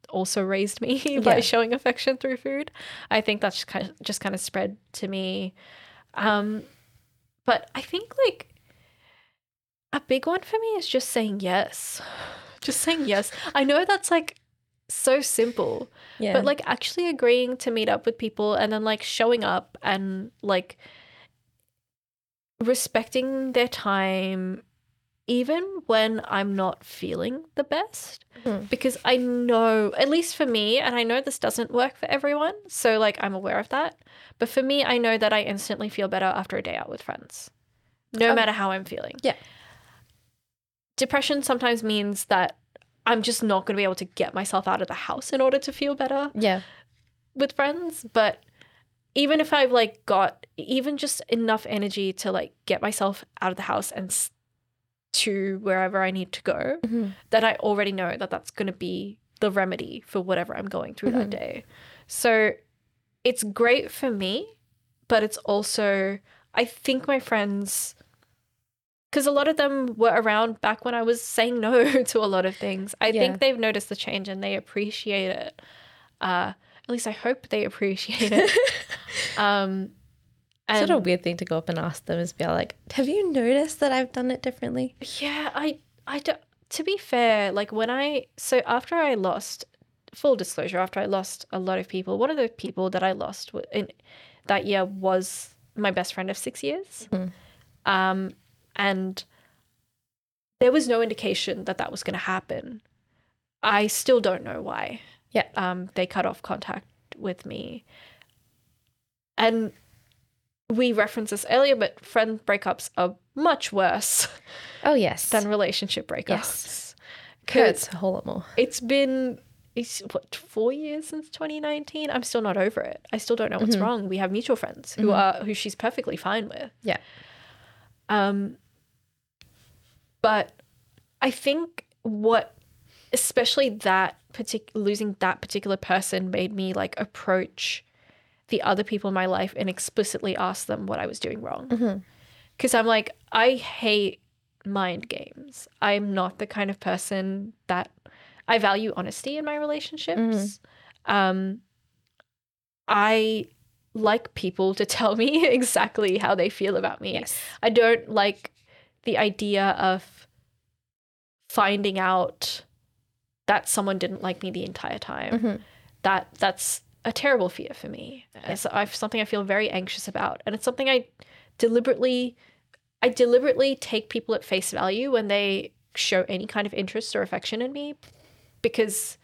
also raised me by showing affection through food. I think that's just kind of spread to me. But I think, like, a big one for me is just saying yes. Just saying yes. I know that's, like, so simple, but like actually agreeing to meet up with people and then like showing up and like respecting their time even when I'm not feeling the best, because I know, at least for me, and I know this doesn't work for everyone, so like I'm aware of that, but for me, I know that I instantly feel better after a day out with friends, no matter how I'm feeling. Depression sometimes means that I'm just not going to be able to get myself out of the house in order to feel better with friends. But even if I've like got even just enough energy to like get myself out of the house and to wherever I need to go, then I already know that that's going to be the remedy for whatever I'm going through that day. So it's great for me, but it's also, I think my friends... because a lot of them were around back when I was saying no to a lot of things. I think they've noticed the change and they appreciate it. At least I hope they appreciate it. And it's sort of a weird thing to go up and ask them, is be like, have you noticed that I've done it differently? Yeah, I don't, to be fair, like when I, so after I lost, full disclosure, after I lost a lot of people, one of the people that I lost in that year was my best friend of 6 years. And there was no indication that that was going to happen. I still don't know why. They cut off contact with me. And we referenced this earlier, but friend breakups are much worse. Oh, yes. Than relationship breakups. Yes. It's a whole lot more. It's been, what, 4 years since 2019? I'm still not over it. I still don't know what's wrong. We have mutual friends who she's perfectly fine with. Yeah. But I think what, especially that losing that particular person made me like approach the other people in my life and explicitly ask them what I was doing wrong. Because I'm like, I hate mind games. I'm not the kind of person that, I value honesty in my relationships. I like people to tell me exactly how they feel about me. I don't like the idea of finding out that someone didn't like me the entire time. That's a terrible fear for me. It's something I feel very anxious about, and it's something I deliberately take people at face value when they show any kind of interest or affection in me, because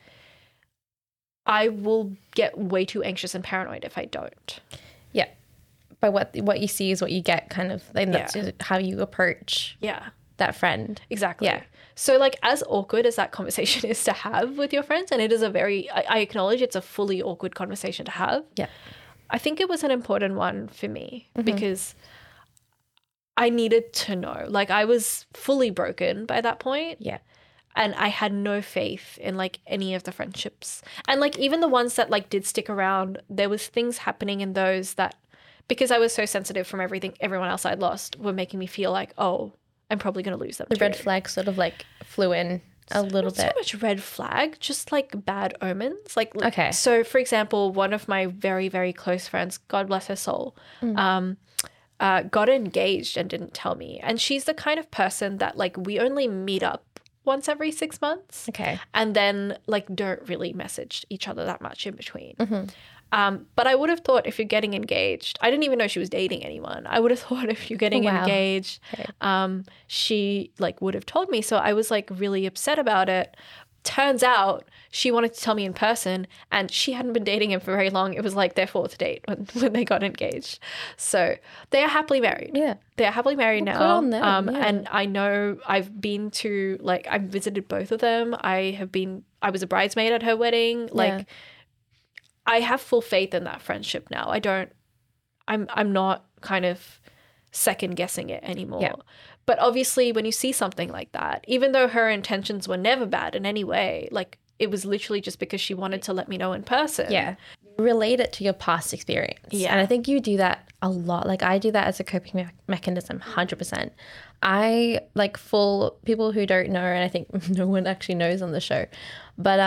I will get way too anxious and paranoid if I don't. Yeah. By what you see is what you get, kind of thing. That's how you approach that friend. Exactly. Yeah. So, like, as awkward as that conversation is to have with your friends, and it is a very, I acknowledge it's a fully awkward conversation to have. Yeah. I think it was an important one for me because I needed to know. Like, I was fully broken by that point. Yeah. And I had no faith in, like, any of the friendships. And, like, even the ones that, like, did stick around, there was things happening in those that, because I was so sensitive from everything, everyone else I'd lost were making me feel like, oh, I'm probably going to lose them too. The red flag sort of, like, flew in a little bit. Not so much red flag, just, like, bad omens. Like, okay. So, for example, one of my very, very close friends, God bless her soul, got engaged and didn't tell me. And she's the kind of person that, like, we only meet up once every 6 months. Okay. And then, like, don't really message each other that much in between. But I would have thought if you're getting engaged, I didn't even know she was dating anyone. I would have thought if you're getting engaged, she, like, would have told me. So I was, like, really upset about it. Turns out she wanted to tell me in person, and she hadn't been dating him for very long. It was, like, their fourth date when they got engaged. So they are happily married. Yeah. They are happily married now. Good on them. And I know I've been to, like, I've visited both of them. I was a bridesmaid at her wedding. Like, I have full faith in that friendship now. I'm not kind of second guessing it anymore. Yeah. But obviously when you see something like that, even though her intentions were never bad in any way, like, it was literally just because she wanted to let me know in person. Yeah. Relate it to your past experience. Yeah. And I think you do that a lot. Like, I do that as a coping mechanism, 100%. I, like, full people who don't know, and I think no one actually knows on the show, but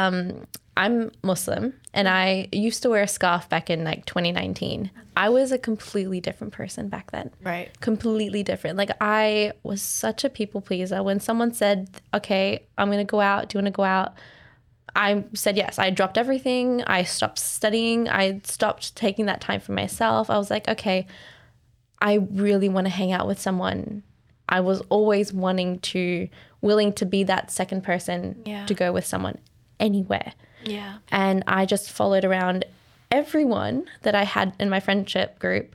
I'm Muslim, and I used to wear a scarf back in, like, 2019. I was a completely different person back then. Right. Completely different. Like, I was such a people pleaser. When someone said, okay, I'm going to go out, do you want to go out? I said yes. I dropped everything. I stopped studying. I stopped taking that time for myself. I was like, okay, I really want to hang out with someone. I was always willing to be that second person to go with someone anywhere. Yeah. And I just followed around everyone that I had in my friendship group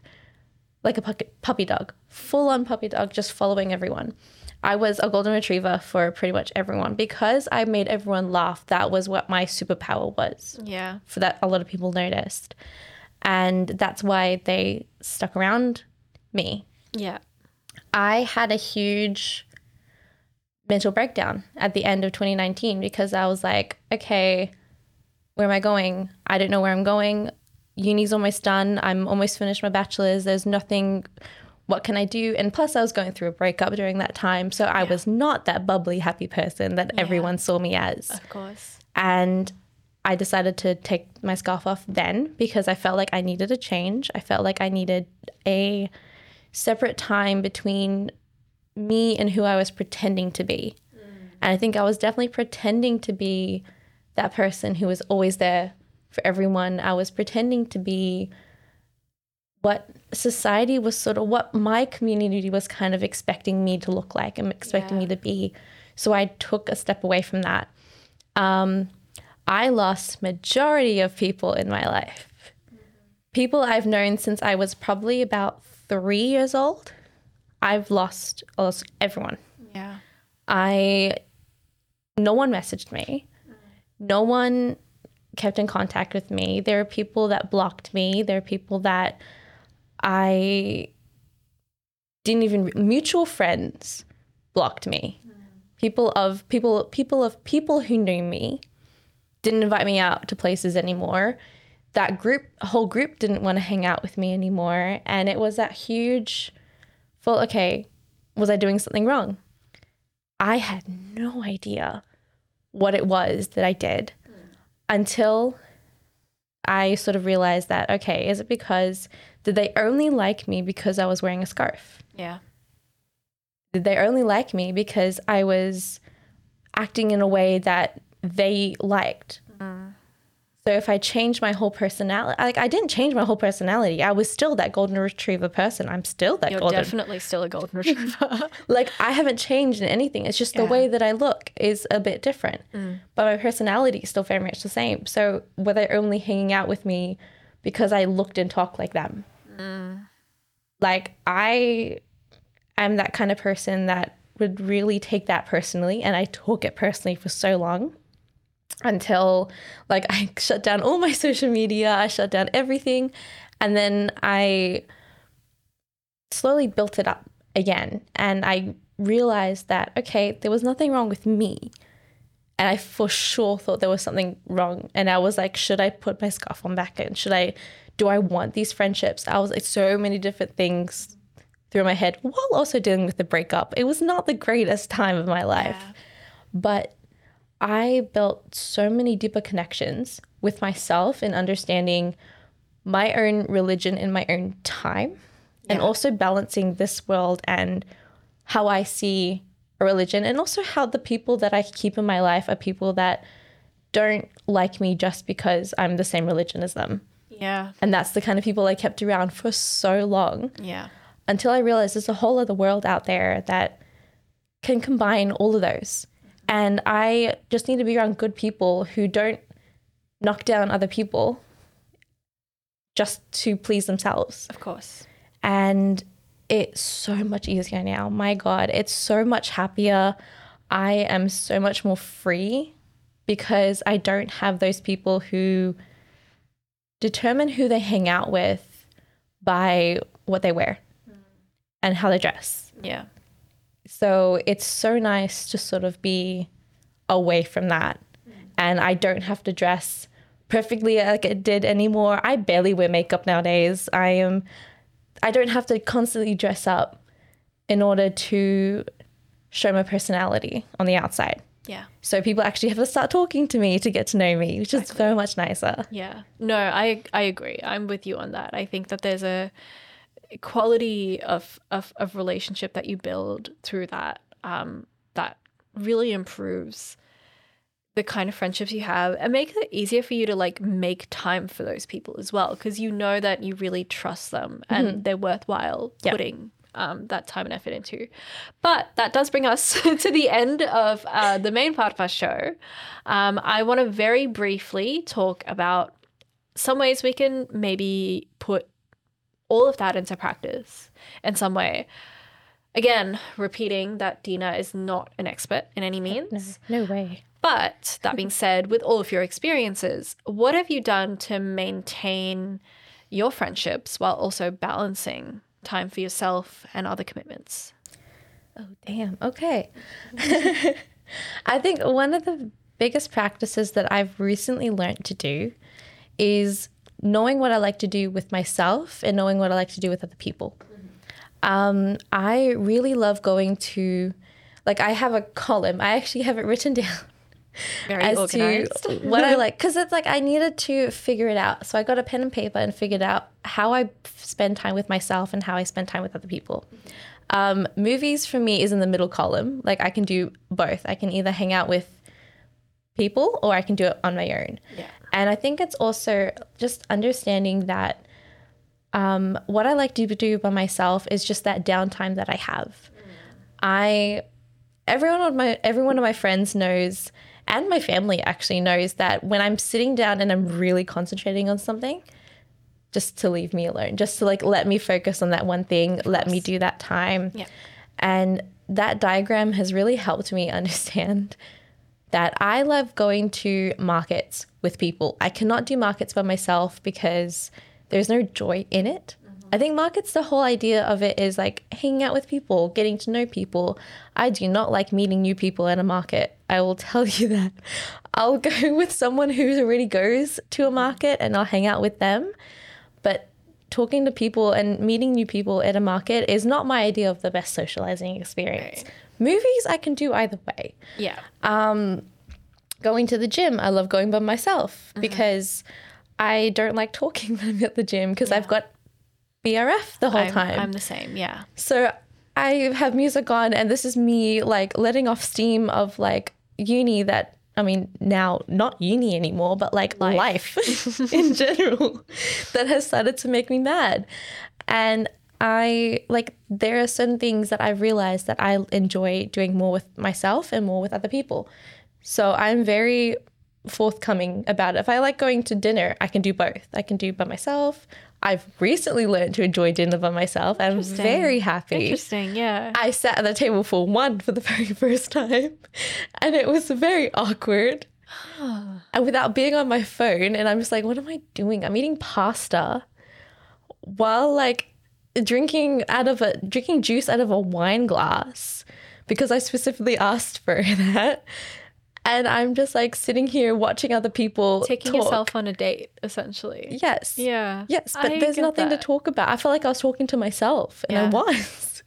like a puppy dog, full on puppy dog, just following everyone. I was a golden retriever for pretty much everyone because I made everyone laugh. That was what my superpower was. Yeah. For that, a lot of people noticed. And that's why they stuck around me. Yeah. I had a huge mental breakdown at the end of 2019 because I was like, okay, where am I going? I don't know where I'm going. Uni's almost done. I'm almost finished my bachelor's. There's nothing. What can I do? And plus I was going through a breakup during that time. So I was not that bubbly, happy person that everyone saw me as. Of course. And I decided to take my scarf off then because I felt like I needed a change. I felt like I needed a separate time between me and who I was pretending to be. Mm. And I think I was definitely pretending to be that person who was always there for everyone. I was pretending to be what society was sort of, what my community was kind of expecting me to look like and expecting me to be. So I took a step away from that. I lost majority of people in my life. People I've known since I was probably about 3 years old. I've lost almost everyone. Yeah. No one messaged me. No one kept in contact with me. There are people that blocked me. There are people that I didn't even, mutual friends blocked me. People who knew me didn't invite me out to places anymore. That whole group didn't want to hang out with me anymore. And it was that huge, well, okay, was I doing something wrong? I had no idea what it was that I did until I sort of realized that, okay, is it because, did they only like me because I was wearing a scarf? Yeah. Did they only like me because I was acting in a way that they liked? Mm. So if I change my whole personality, like I didn't change my whole personality. I was still that golden retriever person. I'm still that You're golden. You're definitely still a golden retriever. Like I haven't changed in anything. It's just the way that I look is a bit different. Mm. But my personality is still very much the same. So were they only hanging out with me because I looked and talked like them? Mm. Like I am that kind of person that would really take that personally, and I took it personally for so long until like I shut down all my social media, I shut down everything, and then I slowly built it up again, and I realized that, okay, there was nothing wrong with me, and I for sure thought there was something wrong, and I was like, should I put my scarf on back in? Do I want these friendships? I was like, so many different things through my head while also dealing with the breakup. It was not the greatest time of my life, but I built so many deeper connections with myself in understanding my own religion in my own time, and also balancing this world and how I see a religion, and also how the people that I keep in my life are people that don't like me just because I'm the same religion as them. Yeah. And that's the kind of people I kept around for so long. Yeah. Until I realized there's a whole other world out there that can combine all of those. And I just need to be around good people who don't knock down other people just to please themselves. Of course. And it's so much easier now. My God, it's so much happier. I am so much more free because I don't have those people who determine who they hang out with by what they wear and how they dress. Yeah. So it's so nice to sort of be away from that. Mm. And I don't have to dress perfectly like I did anymore. I barely wear makeup nowadays. I don't have to constantly dress up in order to show my personality on the outside. Yeah. So people actually have to start talking to me to get to know me, which is so much nicer. Yeah. No, I agree. I'm with you on that. I think that there's a quality of relationship that you build through that that really improves the kind of friendships you have and makes it easier for you to like make time for those people as well, because you know that you really trust them and they're worthwhile putting that time and effort into. But that does bring us to the end of the main part of our show. I want to very briefly talk about some ways we can maybe put all of that into practice in some way. Again, repeating that Dina is not an expert in any means. No way. But that being said, with all of your experiences, what have you done to maintain your friendships while also balancing time for yourself and other commitments? Oh, damn. Okay. I think one of the biggest practices that I've recently learned to do is knowing what I like to do with myself and knowing what I like to do with other people. I really love going to, like, I have a column. I actually have it written down as organized to what I like, because it's like I needed to figure it out. So I got a pen and paper and figured out how I spend time with myself and how I spend time with other people. Movies for me is in the middle column. Like I can do both. I can either hang out with people or I can do it on my own. Yeah. And I think it's also just understanding that what I like to do by myself is just that downtime that I have. Everyone of my friends knows, and my family actually knows, that when I'm sitting down and I'm really concentrating on something, just to leave me alone, just to like let me focus on that one thing, let me do that time. Yeah. And that diagram has really helped me understand that I love going to markets with people. I cannot do markets by myself because there's no joy in it. I think markets, the whole idea of it is like hanging out with people, getting to know people. I do not like meeting new people at a market. I will tell you that. I'll go with someone who already goes to a market and I'll hang out with them. But talking to people and meeting new people at a market is not my idea of the best socializing experience. Right. Movies, I can do either way. Yeah. Going to the gym, I love going by myself because I don't like talking at the gym because I've got BRF the whole time. I'm the same, yeah. So I have music on and this is me like letting off steam of like uni that I mean, now not uni anymore, but like life in general that has started to make me mad. And I like, there are certain things that I've realized that I enjoy doing more with myself and more with other people. So I'm very forthcoming about it. If I like going to dinner, I can do both. I can do by myself. I've recently learned to enjoy dinner by myself. I'm very happy. Interesting, yeah. I sat at the table for one for the very first time, and it was very awkward. And without being on my phone, and I'm just like, what am I doing? I'm eating pasta while like drinking juice out of a wine glass because I specifically asked for that. And I'm just like sitting here watching other people talk. Yourself on a date, essentially. Yes. Yeah. Yes, but there's nothing to talk about. I felt like I was talking to myself, and I was.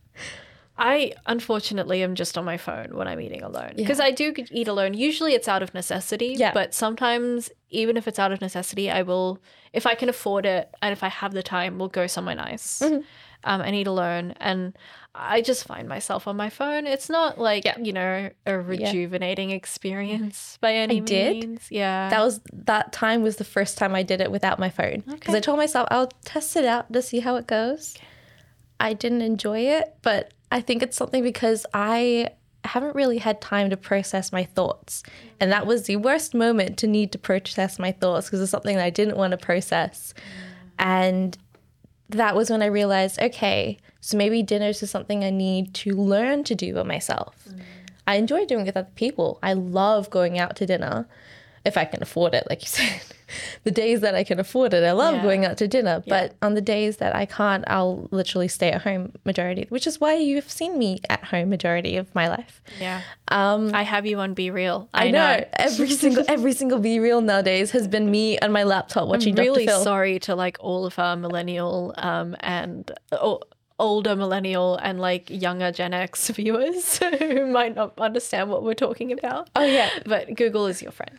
I unfortunately am just on my phone when I'm eating alone because I do eat alone. Usually it's out of necessity, but sometimes even if it's out of necessity, I will, if I can afford it and if I have the time, we'll go somewhere nice. Mm-hmm. And eat alone, and I just find myself on my phone. It's not like you know, a rejuvenating experience by any means. Yeah, that time was the first time I did it without my phone because I told myself I'll test it out to see how it goes. Okay. I didn't enjoy it, but I think it's something because I haven't really had time to process my thoughts, and that was the worst moment to need to process my thoughts because it's something that I didn't want to process, and that was when I realized, okay, so maybe dinners is something I need to learn to do by myself. Mm. I enjoy doing it with other people. I love going out to dinner if I can afford it, like you said. The days that I can afford it, I love going out to dinner. But on the days that I can't, I'll literally stay at home majority, which is why you've seen me at home majority of my life. Yeah. I have you on Be Real. I know. Every single Be Real nowadays has been me on my laptop watching Dr. Phil. I'm really sorry to like all of our millennial older millennial and like younger Gen X viewers who might not understand what we're talking about. Oh yeah. But Google is your friend.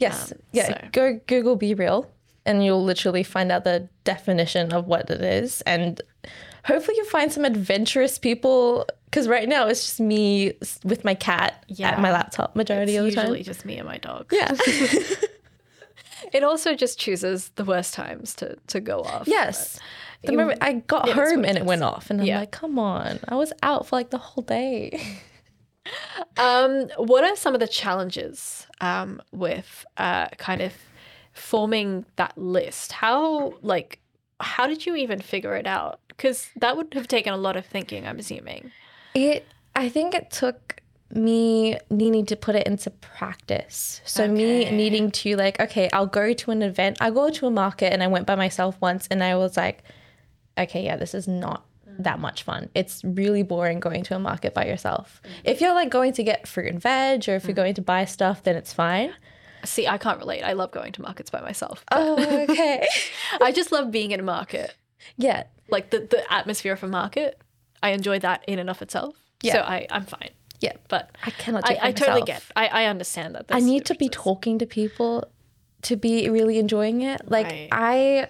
Yes. So. Go Google Be Real and you'll literally find out the definition of what it is. And hopefully you'll find some adventurous people because right now it's just me with my cat at my laptop majority of the time. It's usually just me and my dog. Yeah. It also just chooses the worst times to go off. Yes. The moment I got home and it went off and I'm like, come on, I was out for like the whole day. What are some of the challenges with kind of forming that list? How did you even figure it out? Because that would have taken a lot of thinking, I'm assuming. I think it took me needing to put it into practice. So me needing to like, okay, I'll go to an event. I go to a market and I went by myself once and I was like, okay, yeah, this is not that much fun. It's really boring going to a market by yourself. If you're like going to get fruit and veg or if you're going to buy stuff, then it's fine. See, I can't relate. I love going to markets by myself. Oh, okay. I just love being in a market. Yeah. Like the atmosphere of a market. I enjoy that in and of itself. Yeah. So I'm fine. Yeah, but I cannot do it. I totally get it. I understand that. I need to be talking to people to be really enjoying it. Like right.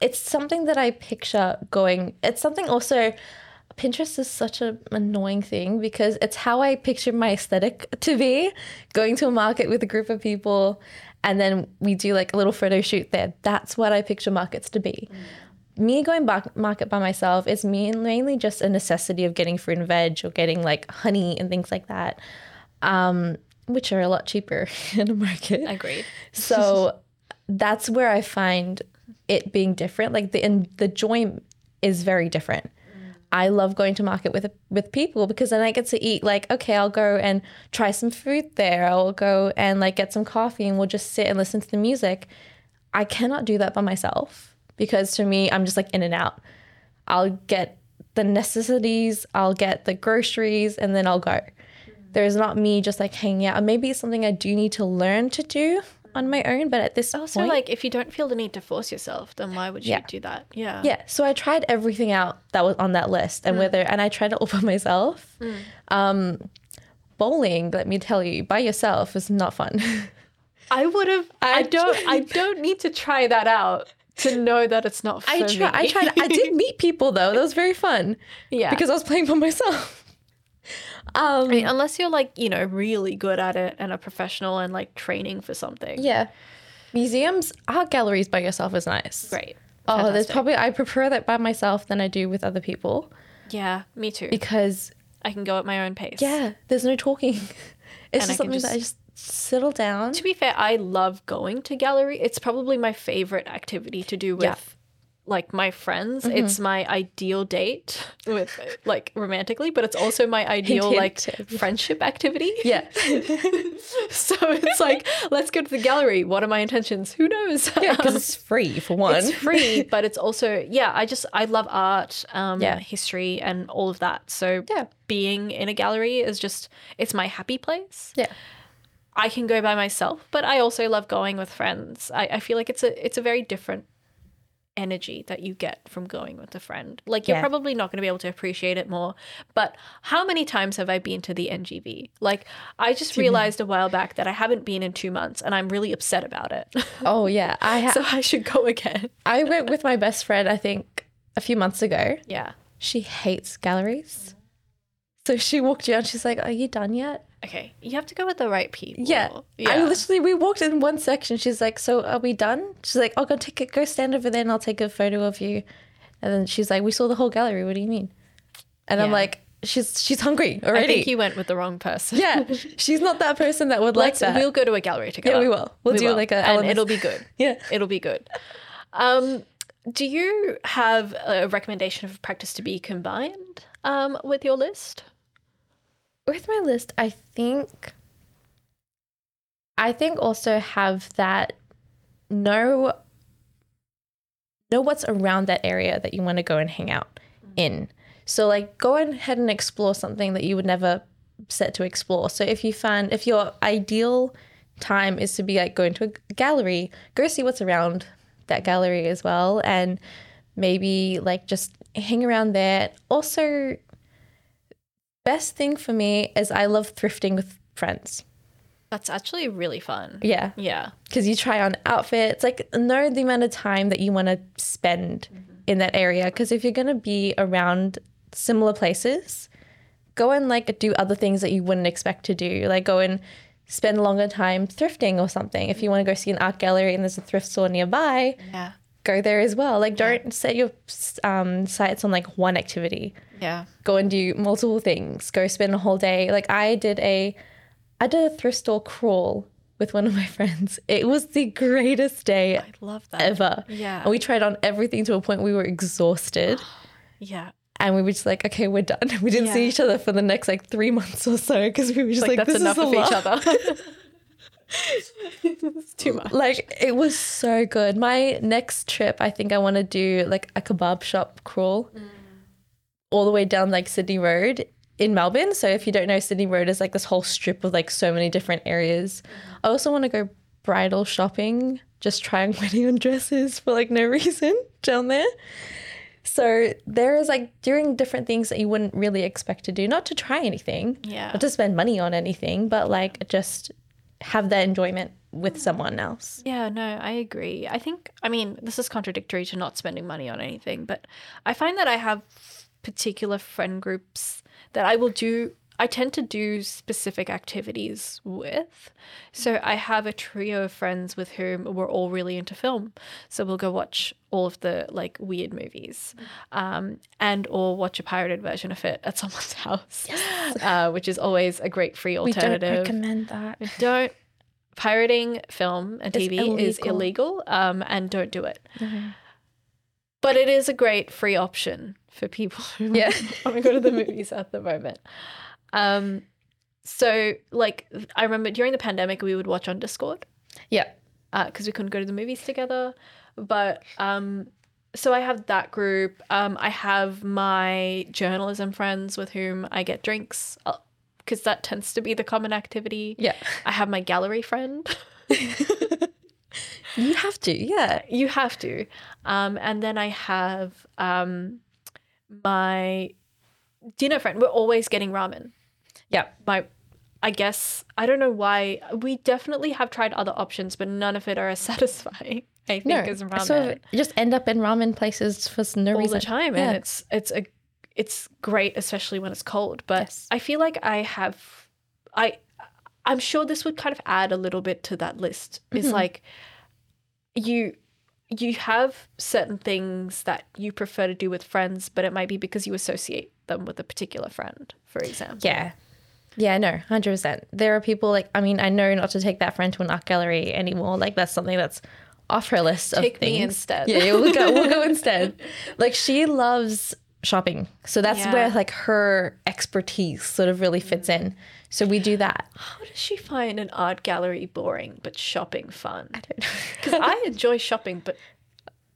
It's something that I picture going. It's something also, Pinterest is such an annoying thing because it's how I picture my aesthetic to be, going to a market with a group of people and then we do like a little photo shoot there. That's what I picture markets to be. Mm. Me going back market by myself is mainly just a necessity of getting fruit and veg or getting like honey and things like that, which are a lot cheaper in a market. Agreed. So that's where I find it being different. Like the joy is very different. I love going to market with people because then I get to eat like, okay, I'll go and try some food there. I'll go and like get some coffee and we'll just sit and listen to the music. I cannot do that by myself. Because to me, I'm just like in and out. I'll get the necessities, I'll get the groceries, and then I'll go. There's not me just like hanging out. Maybe it's something I do need to learn to do on my own, but at this also, point... Also, like, if you don't feel the need to force yourself, then why would you do that? Yeah. Yeah, so I tried everything out that was on that list, and and I tried it all by myself. Mm. Bowling, let me tell you, by yourself is not fun. I would have... I don't need to try that out. To know that it's not for me. I tried. I did meet people, though. That was very fun. Yeah. Because I was playing by myself. I mean, unless you're like, you know, really good at it and a professional and like training for something. Yeah. Museums, art galleries by yourself is nice. Great. Fantastic. Oh, there's probably, I prefer that by myself than I do with other people. Yeah, me too. Because I can go at my own pace. Yeah, there's no talking. It's just something that I just settle down. To be fair, I love going to gallery. It's probably my favorite activity to do with like my friends. Mm-hmm. It's my ideal date with like romantically, but it's also my ideal like friendship activity. Yeah. So it's like, let's go to the gallery. What are my intentions? Who knows? Yeah, because it's free for one. It's free, but it's also, yeah, I love art, history and all of that. So being in a gallery is just, it's my happy place. Yeah. I can go by myself, but I also love going with friends. I feel like it's a very different energy that you get from going with a friend. Like you're probably not going to be able to appreciate it more, but how many times have I been to the NGV? Like I just realized a while back that I haven't been in 2 months and I'm really upset about it. Oh yeah. So I should go again. I went with my best friend, I think a few months ago. Yeah. She hates galleries. So she walked around, she's like, are you done yet? Okay, you have to go with the right people. Yeah. We walked in one section. She's like, so are we done? She's like, oh, go stand over there and I'll take a photo of you. And then she's like, we saw the whole gallery. What do you mean? And I'm like, she's hungry already. I think you went with the wrong person. Yeah, she's not that person that would like that. We'll go to a gallery together. Yeah, we will. We'll do like a element. And it'll be good. Yeah. It'll be good. Do you have a recommendation of practice to be combined with your list? With my list, I think also have that know what's around that area that you want to go and hang out in. So like go ahead and explore something that you would never set to explore. So if your ideal time is to be like going to a gallery, go see what's around that gallery as well. And maybe like just hang around there. Also, best thing for me is I love thrifting with friends. That's actually really fun. Yeah. Yeah. Because you try on outfits, like know the amount of time that you want to spend in that area. Because if you're going to be around similar places, go and like do other things that you wouldn't expect to do. Like go and spend longer time thrifting or something. If you want to go see an art gallery and there's a thrift store nearby, go there as well. Like don't set your sights on like one activity. Yeah. Go and do multiple things. Go spend a whole day. Like I did a thrift store crawl with one of my friends. It was the greatest day I love that. Ever. Yeah. And we tried on everything to a point we were exhausted. Yeah. And we were just like, okay, we're done. We didn't see each other for the next like 3 months or so because we were just like that's enough of each other. It's too much. Like it was so good. My next trip, I think I want to do like a kebab shop crawl. All the way down like Sydney Road in Melbourne. So if you don't know, Sydney Road is like this whole strip of like so many different areas. I also want to go bridal shopping, just trying wedding on dresses for like no reason down there. So there is like doing different things that you wouldn't really expect to do, not to try anything, not to spend money on anything, but like just have that enjoyment with someone else. Yeah, no, I agree. I think, I mean, this is contradictory to not spending money on anything, but I find that I have particular friend groups that I tend to do specific activities with. So I have a trio of friends with whom we're all really into film. So we'll go watch all of the like weird movies and or watch a pirated version of it at someone's house, which is always a great free alternative. We don't recommend that. Pirating film and TV is illegal and don't do it. Mm-hmm. But it is a great free option for people who want to go to the movies at the moment. So, like, I remember during the pandemic we would watch on Discord. Yeah. Because we couldn't go to the movies together. But so I have that group. I have my journalism friends with whom I get drinks because that tends to be the common activity. Yeah. I have my gallery friend. You have to, yeah. You have to. And then I have my dinner friend. We're always getting ramen. Yeah. I guess, I don't know why. We definitely have tried other options, but none of it are as satisfying, I think, as ramen. So you just end up in ramen places for no reason. All the time. Yeah. And it's a it's great, especially when it's cold. But yes. I feel like I'm sure this would kind of add a little bit to that list. Mm-hmm. It's like you have certain things that you prefer to do with friends, but it might be because you associate them with a particular friend, for example. Yeah. Yeah, no, 100%. There are people like, I mean, I know not to take that friend to an art gallery anymore. Like that's something that's off her list of things. Take me instead. Yeah, we'll go instead. Like she loves shopping. So that's where like her expertise sort of really fits in. So we do that. How does she find an art gallery boring but shopping fun? I don't know. Because I enjoy shopping, but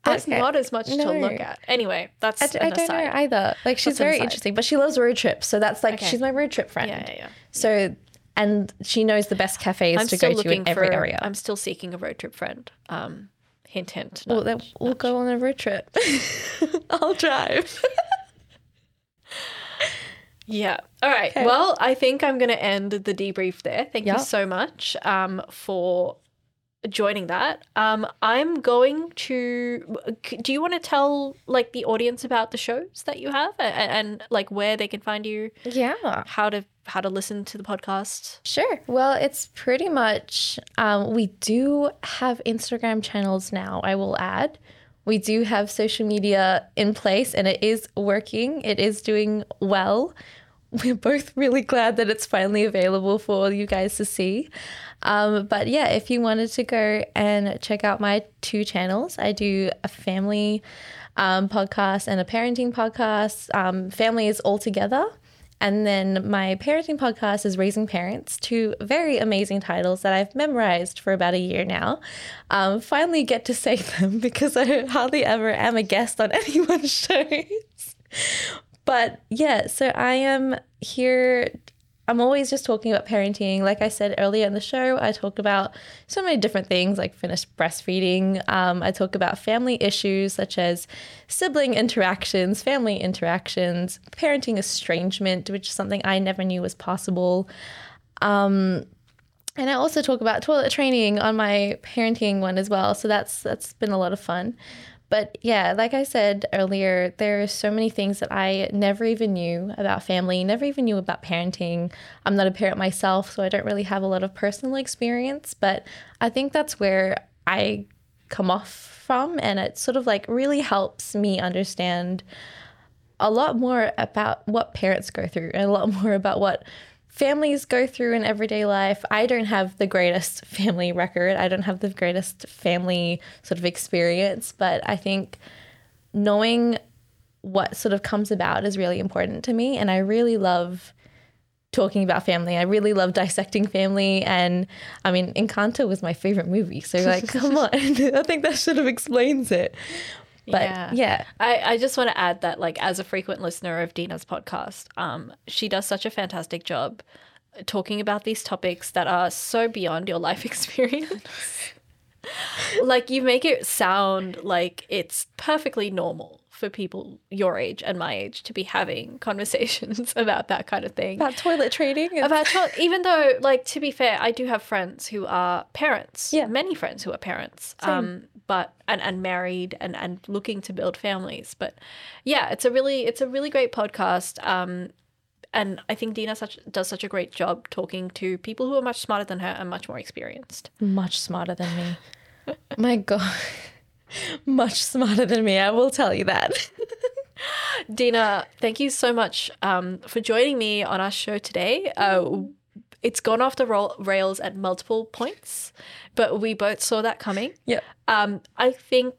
there's not as much to look at. Anyway, that's an aside. I don't know either. Like she's very interesting, but she loves road trips. So that's like she's my road trip friend. Yeah. So and she knows the best cafes to go to in every area. I'm still seeking a road trip friend. Hint, hint. Well, then we'll go on a road trip. I'll drive. Yeah. All right. Okay. Well, I think I'm going to end the debrief there. Thank you so much for joining that. I'm going to – do you want to tell, like, the audience about the shows that you have and like, where they can find you? Yeah. How to listen to the podcast? Sure. Well, it's pretty much we do have Instagram channels now, I will add. We do have social media in place and it is working. It is doing well. We're both really glad that it's finally available for you guys to see. But yeah, if you wanted to go and check out my two channels, I do a family podcast and a parenting podcast. Family is All Together. And then my parenting podcast is Raising Parents, two very amazing titles that I've memorized for about a year now. Finally get to say them because I hardly ever am a guest on anyone's shows. But yeah, so I am here. I'm always just talking about parenting. Like I said earlier in the show, I talk about so many different things like finished breastfeeding. I talk about family issues such as sibling interactions, family interactions, parenting estrangement, which is something I never knew was possible. And I also talk about toilet training on my parenting one as well. So that's been a lot of fun. But yeah, like I said earlier, there are so many things that I never even knew about family, never even knew about parenting. I'm not a parent myself, so I don't really have a lot of personal experience, but I think that's where I come off from, and it sort of like really helps me understand a lot more about what parents go through and a lot more about what families go through in everyday life. I don't have the greatest family record. I don't have the greatest family sort of experience, but I think knowing what sort of comes about is really important to me. And I really love talking about family. I really love dissecting family. And I mean, Encanto was my favorite movie. So like, come on, I think that sort of explains it. But yeah. I just want to add that, like, as a frequent listener of Dina's podcast, she does such a fantastic job talking about these topics that are so beyond your life experience. Like, you make it sound like it's perfectly normal for people your age and my age to be having conversations about that kind of thing. About toilet training. Even though, like, to be fair, I do have friends who are parents. Yeah. Many friends who are parents. Same. But married and looking to build families. But yeah, it's a really great podcast. And I think Dina does such a great job talking to people who are much smarter than her and much more experienced. Much smarter than me. My God. Much smarter than me, I will tell you that. Dina, thank you so much for joining me on our show today. It's gone off the rails at multiple points, but we both saw that coming. Yeah. I think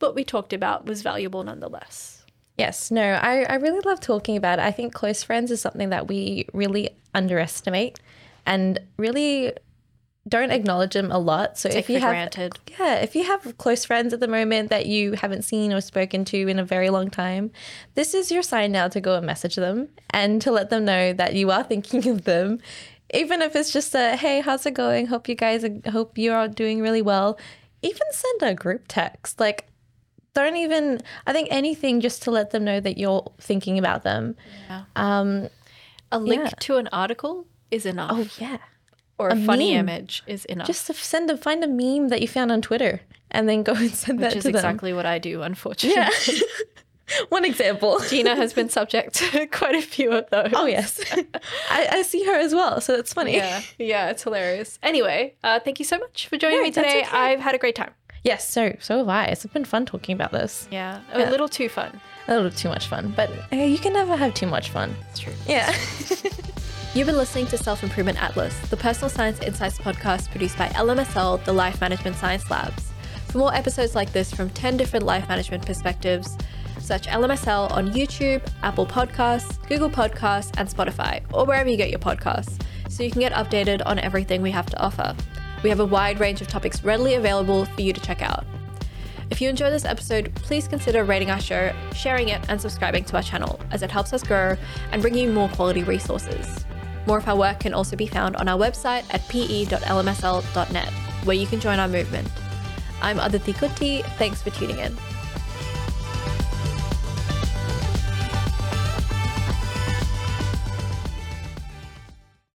what we talked about was valuable nonetheless. Yes, no, I really love talking about it. I think close friends is something that we really underestimate and really don't acknowledge them a lot. So if you have close friends at the moment that you haven't seen or spoken to in a very long time, this is your sign now to go and message them and to let them know that you are thinking of them. Even if it's just a, hey, how's it going? Hope you're all doing really well. Even send a group text. Like, I think anything just to let them know that you're thinking about them. Yeah. A link to an article is enough. Oh, yeah. Or a funny image is enough. Just find a meme that you found on Twitter and then go and send that to them. Which is exactly what I do, unfortunately. Yeah. One example. Gina has been subject to quite a few of those. Oh, yes. I see her as well, so that's funny. Yeah, it's hilarious. Anyway, thank you so much for joining me today. Okay. I've had a great time. Yes, so have I. It's been fun talking about this. Yeah, a little too fun. A little too much fun, but you can never have too much fun. It's true. Yeah. You've been listening to Self-Improvement Atlas, the personal science insights podcast produced by LMSL, the Life Management Science Labs. For more episodes like this from 10 different life management perspectives, search LMSL on YouTube, Apple Podcasts, Google Podcasts, and Spotify, or wherever you get your podcasts, so you can get updated on everything we have to offer. We have a wide range of topics readily available for you to check out. If you enjoy this episode, please consider rating our show, sharing it, and subscribing to our channel, as it helps us grow and bring you more quality resources. More of our work can also be found on our website at pe.lmsl.net, where you can join our movement. I'm Aditi Kutti. Thanks for tuning in.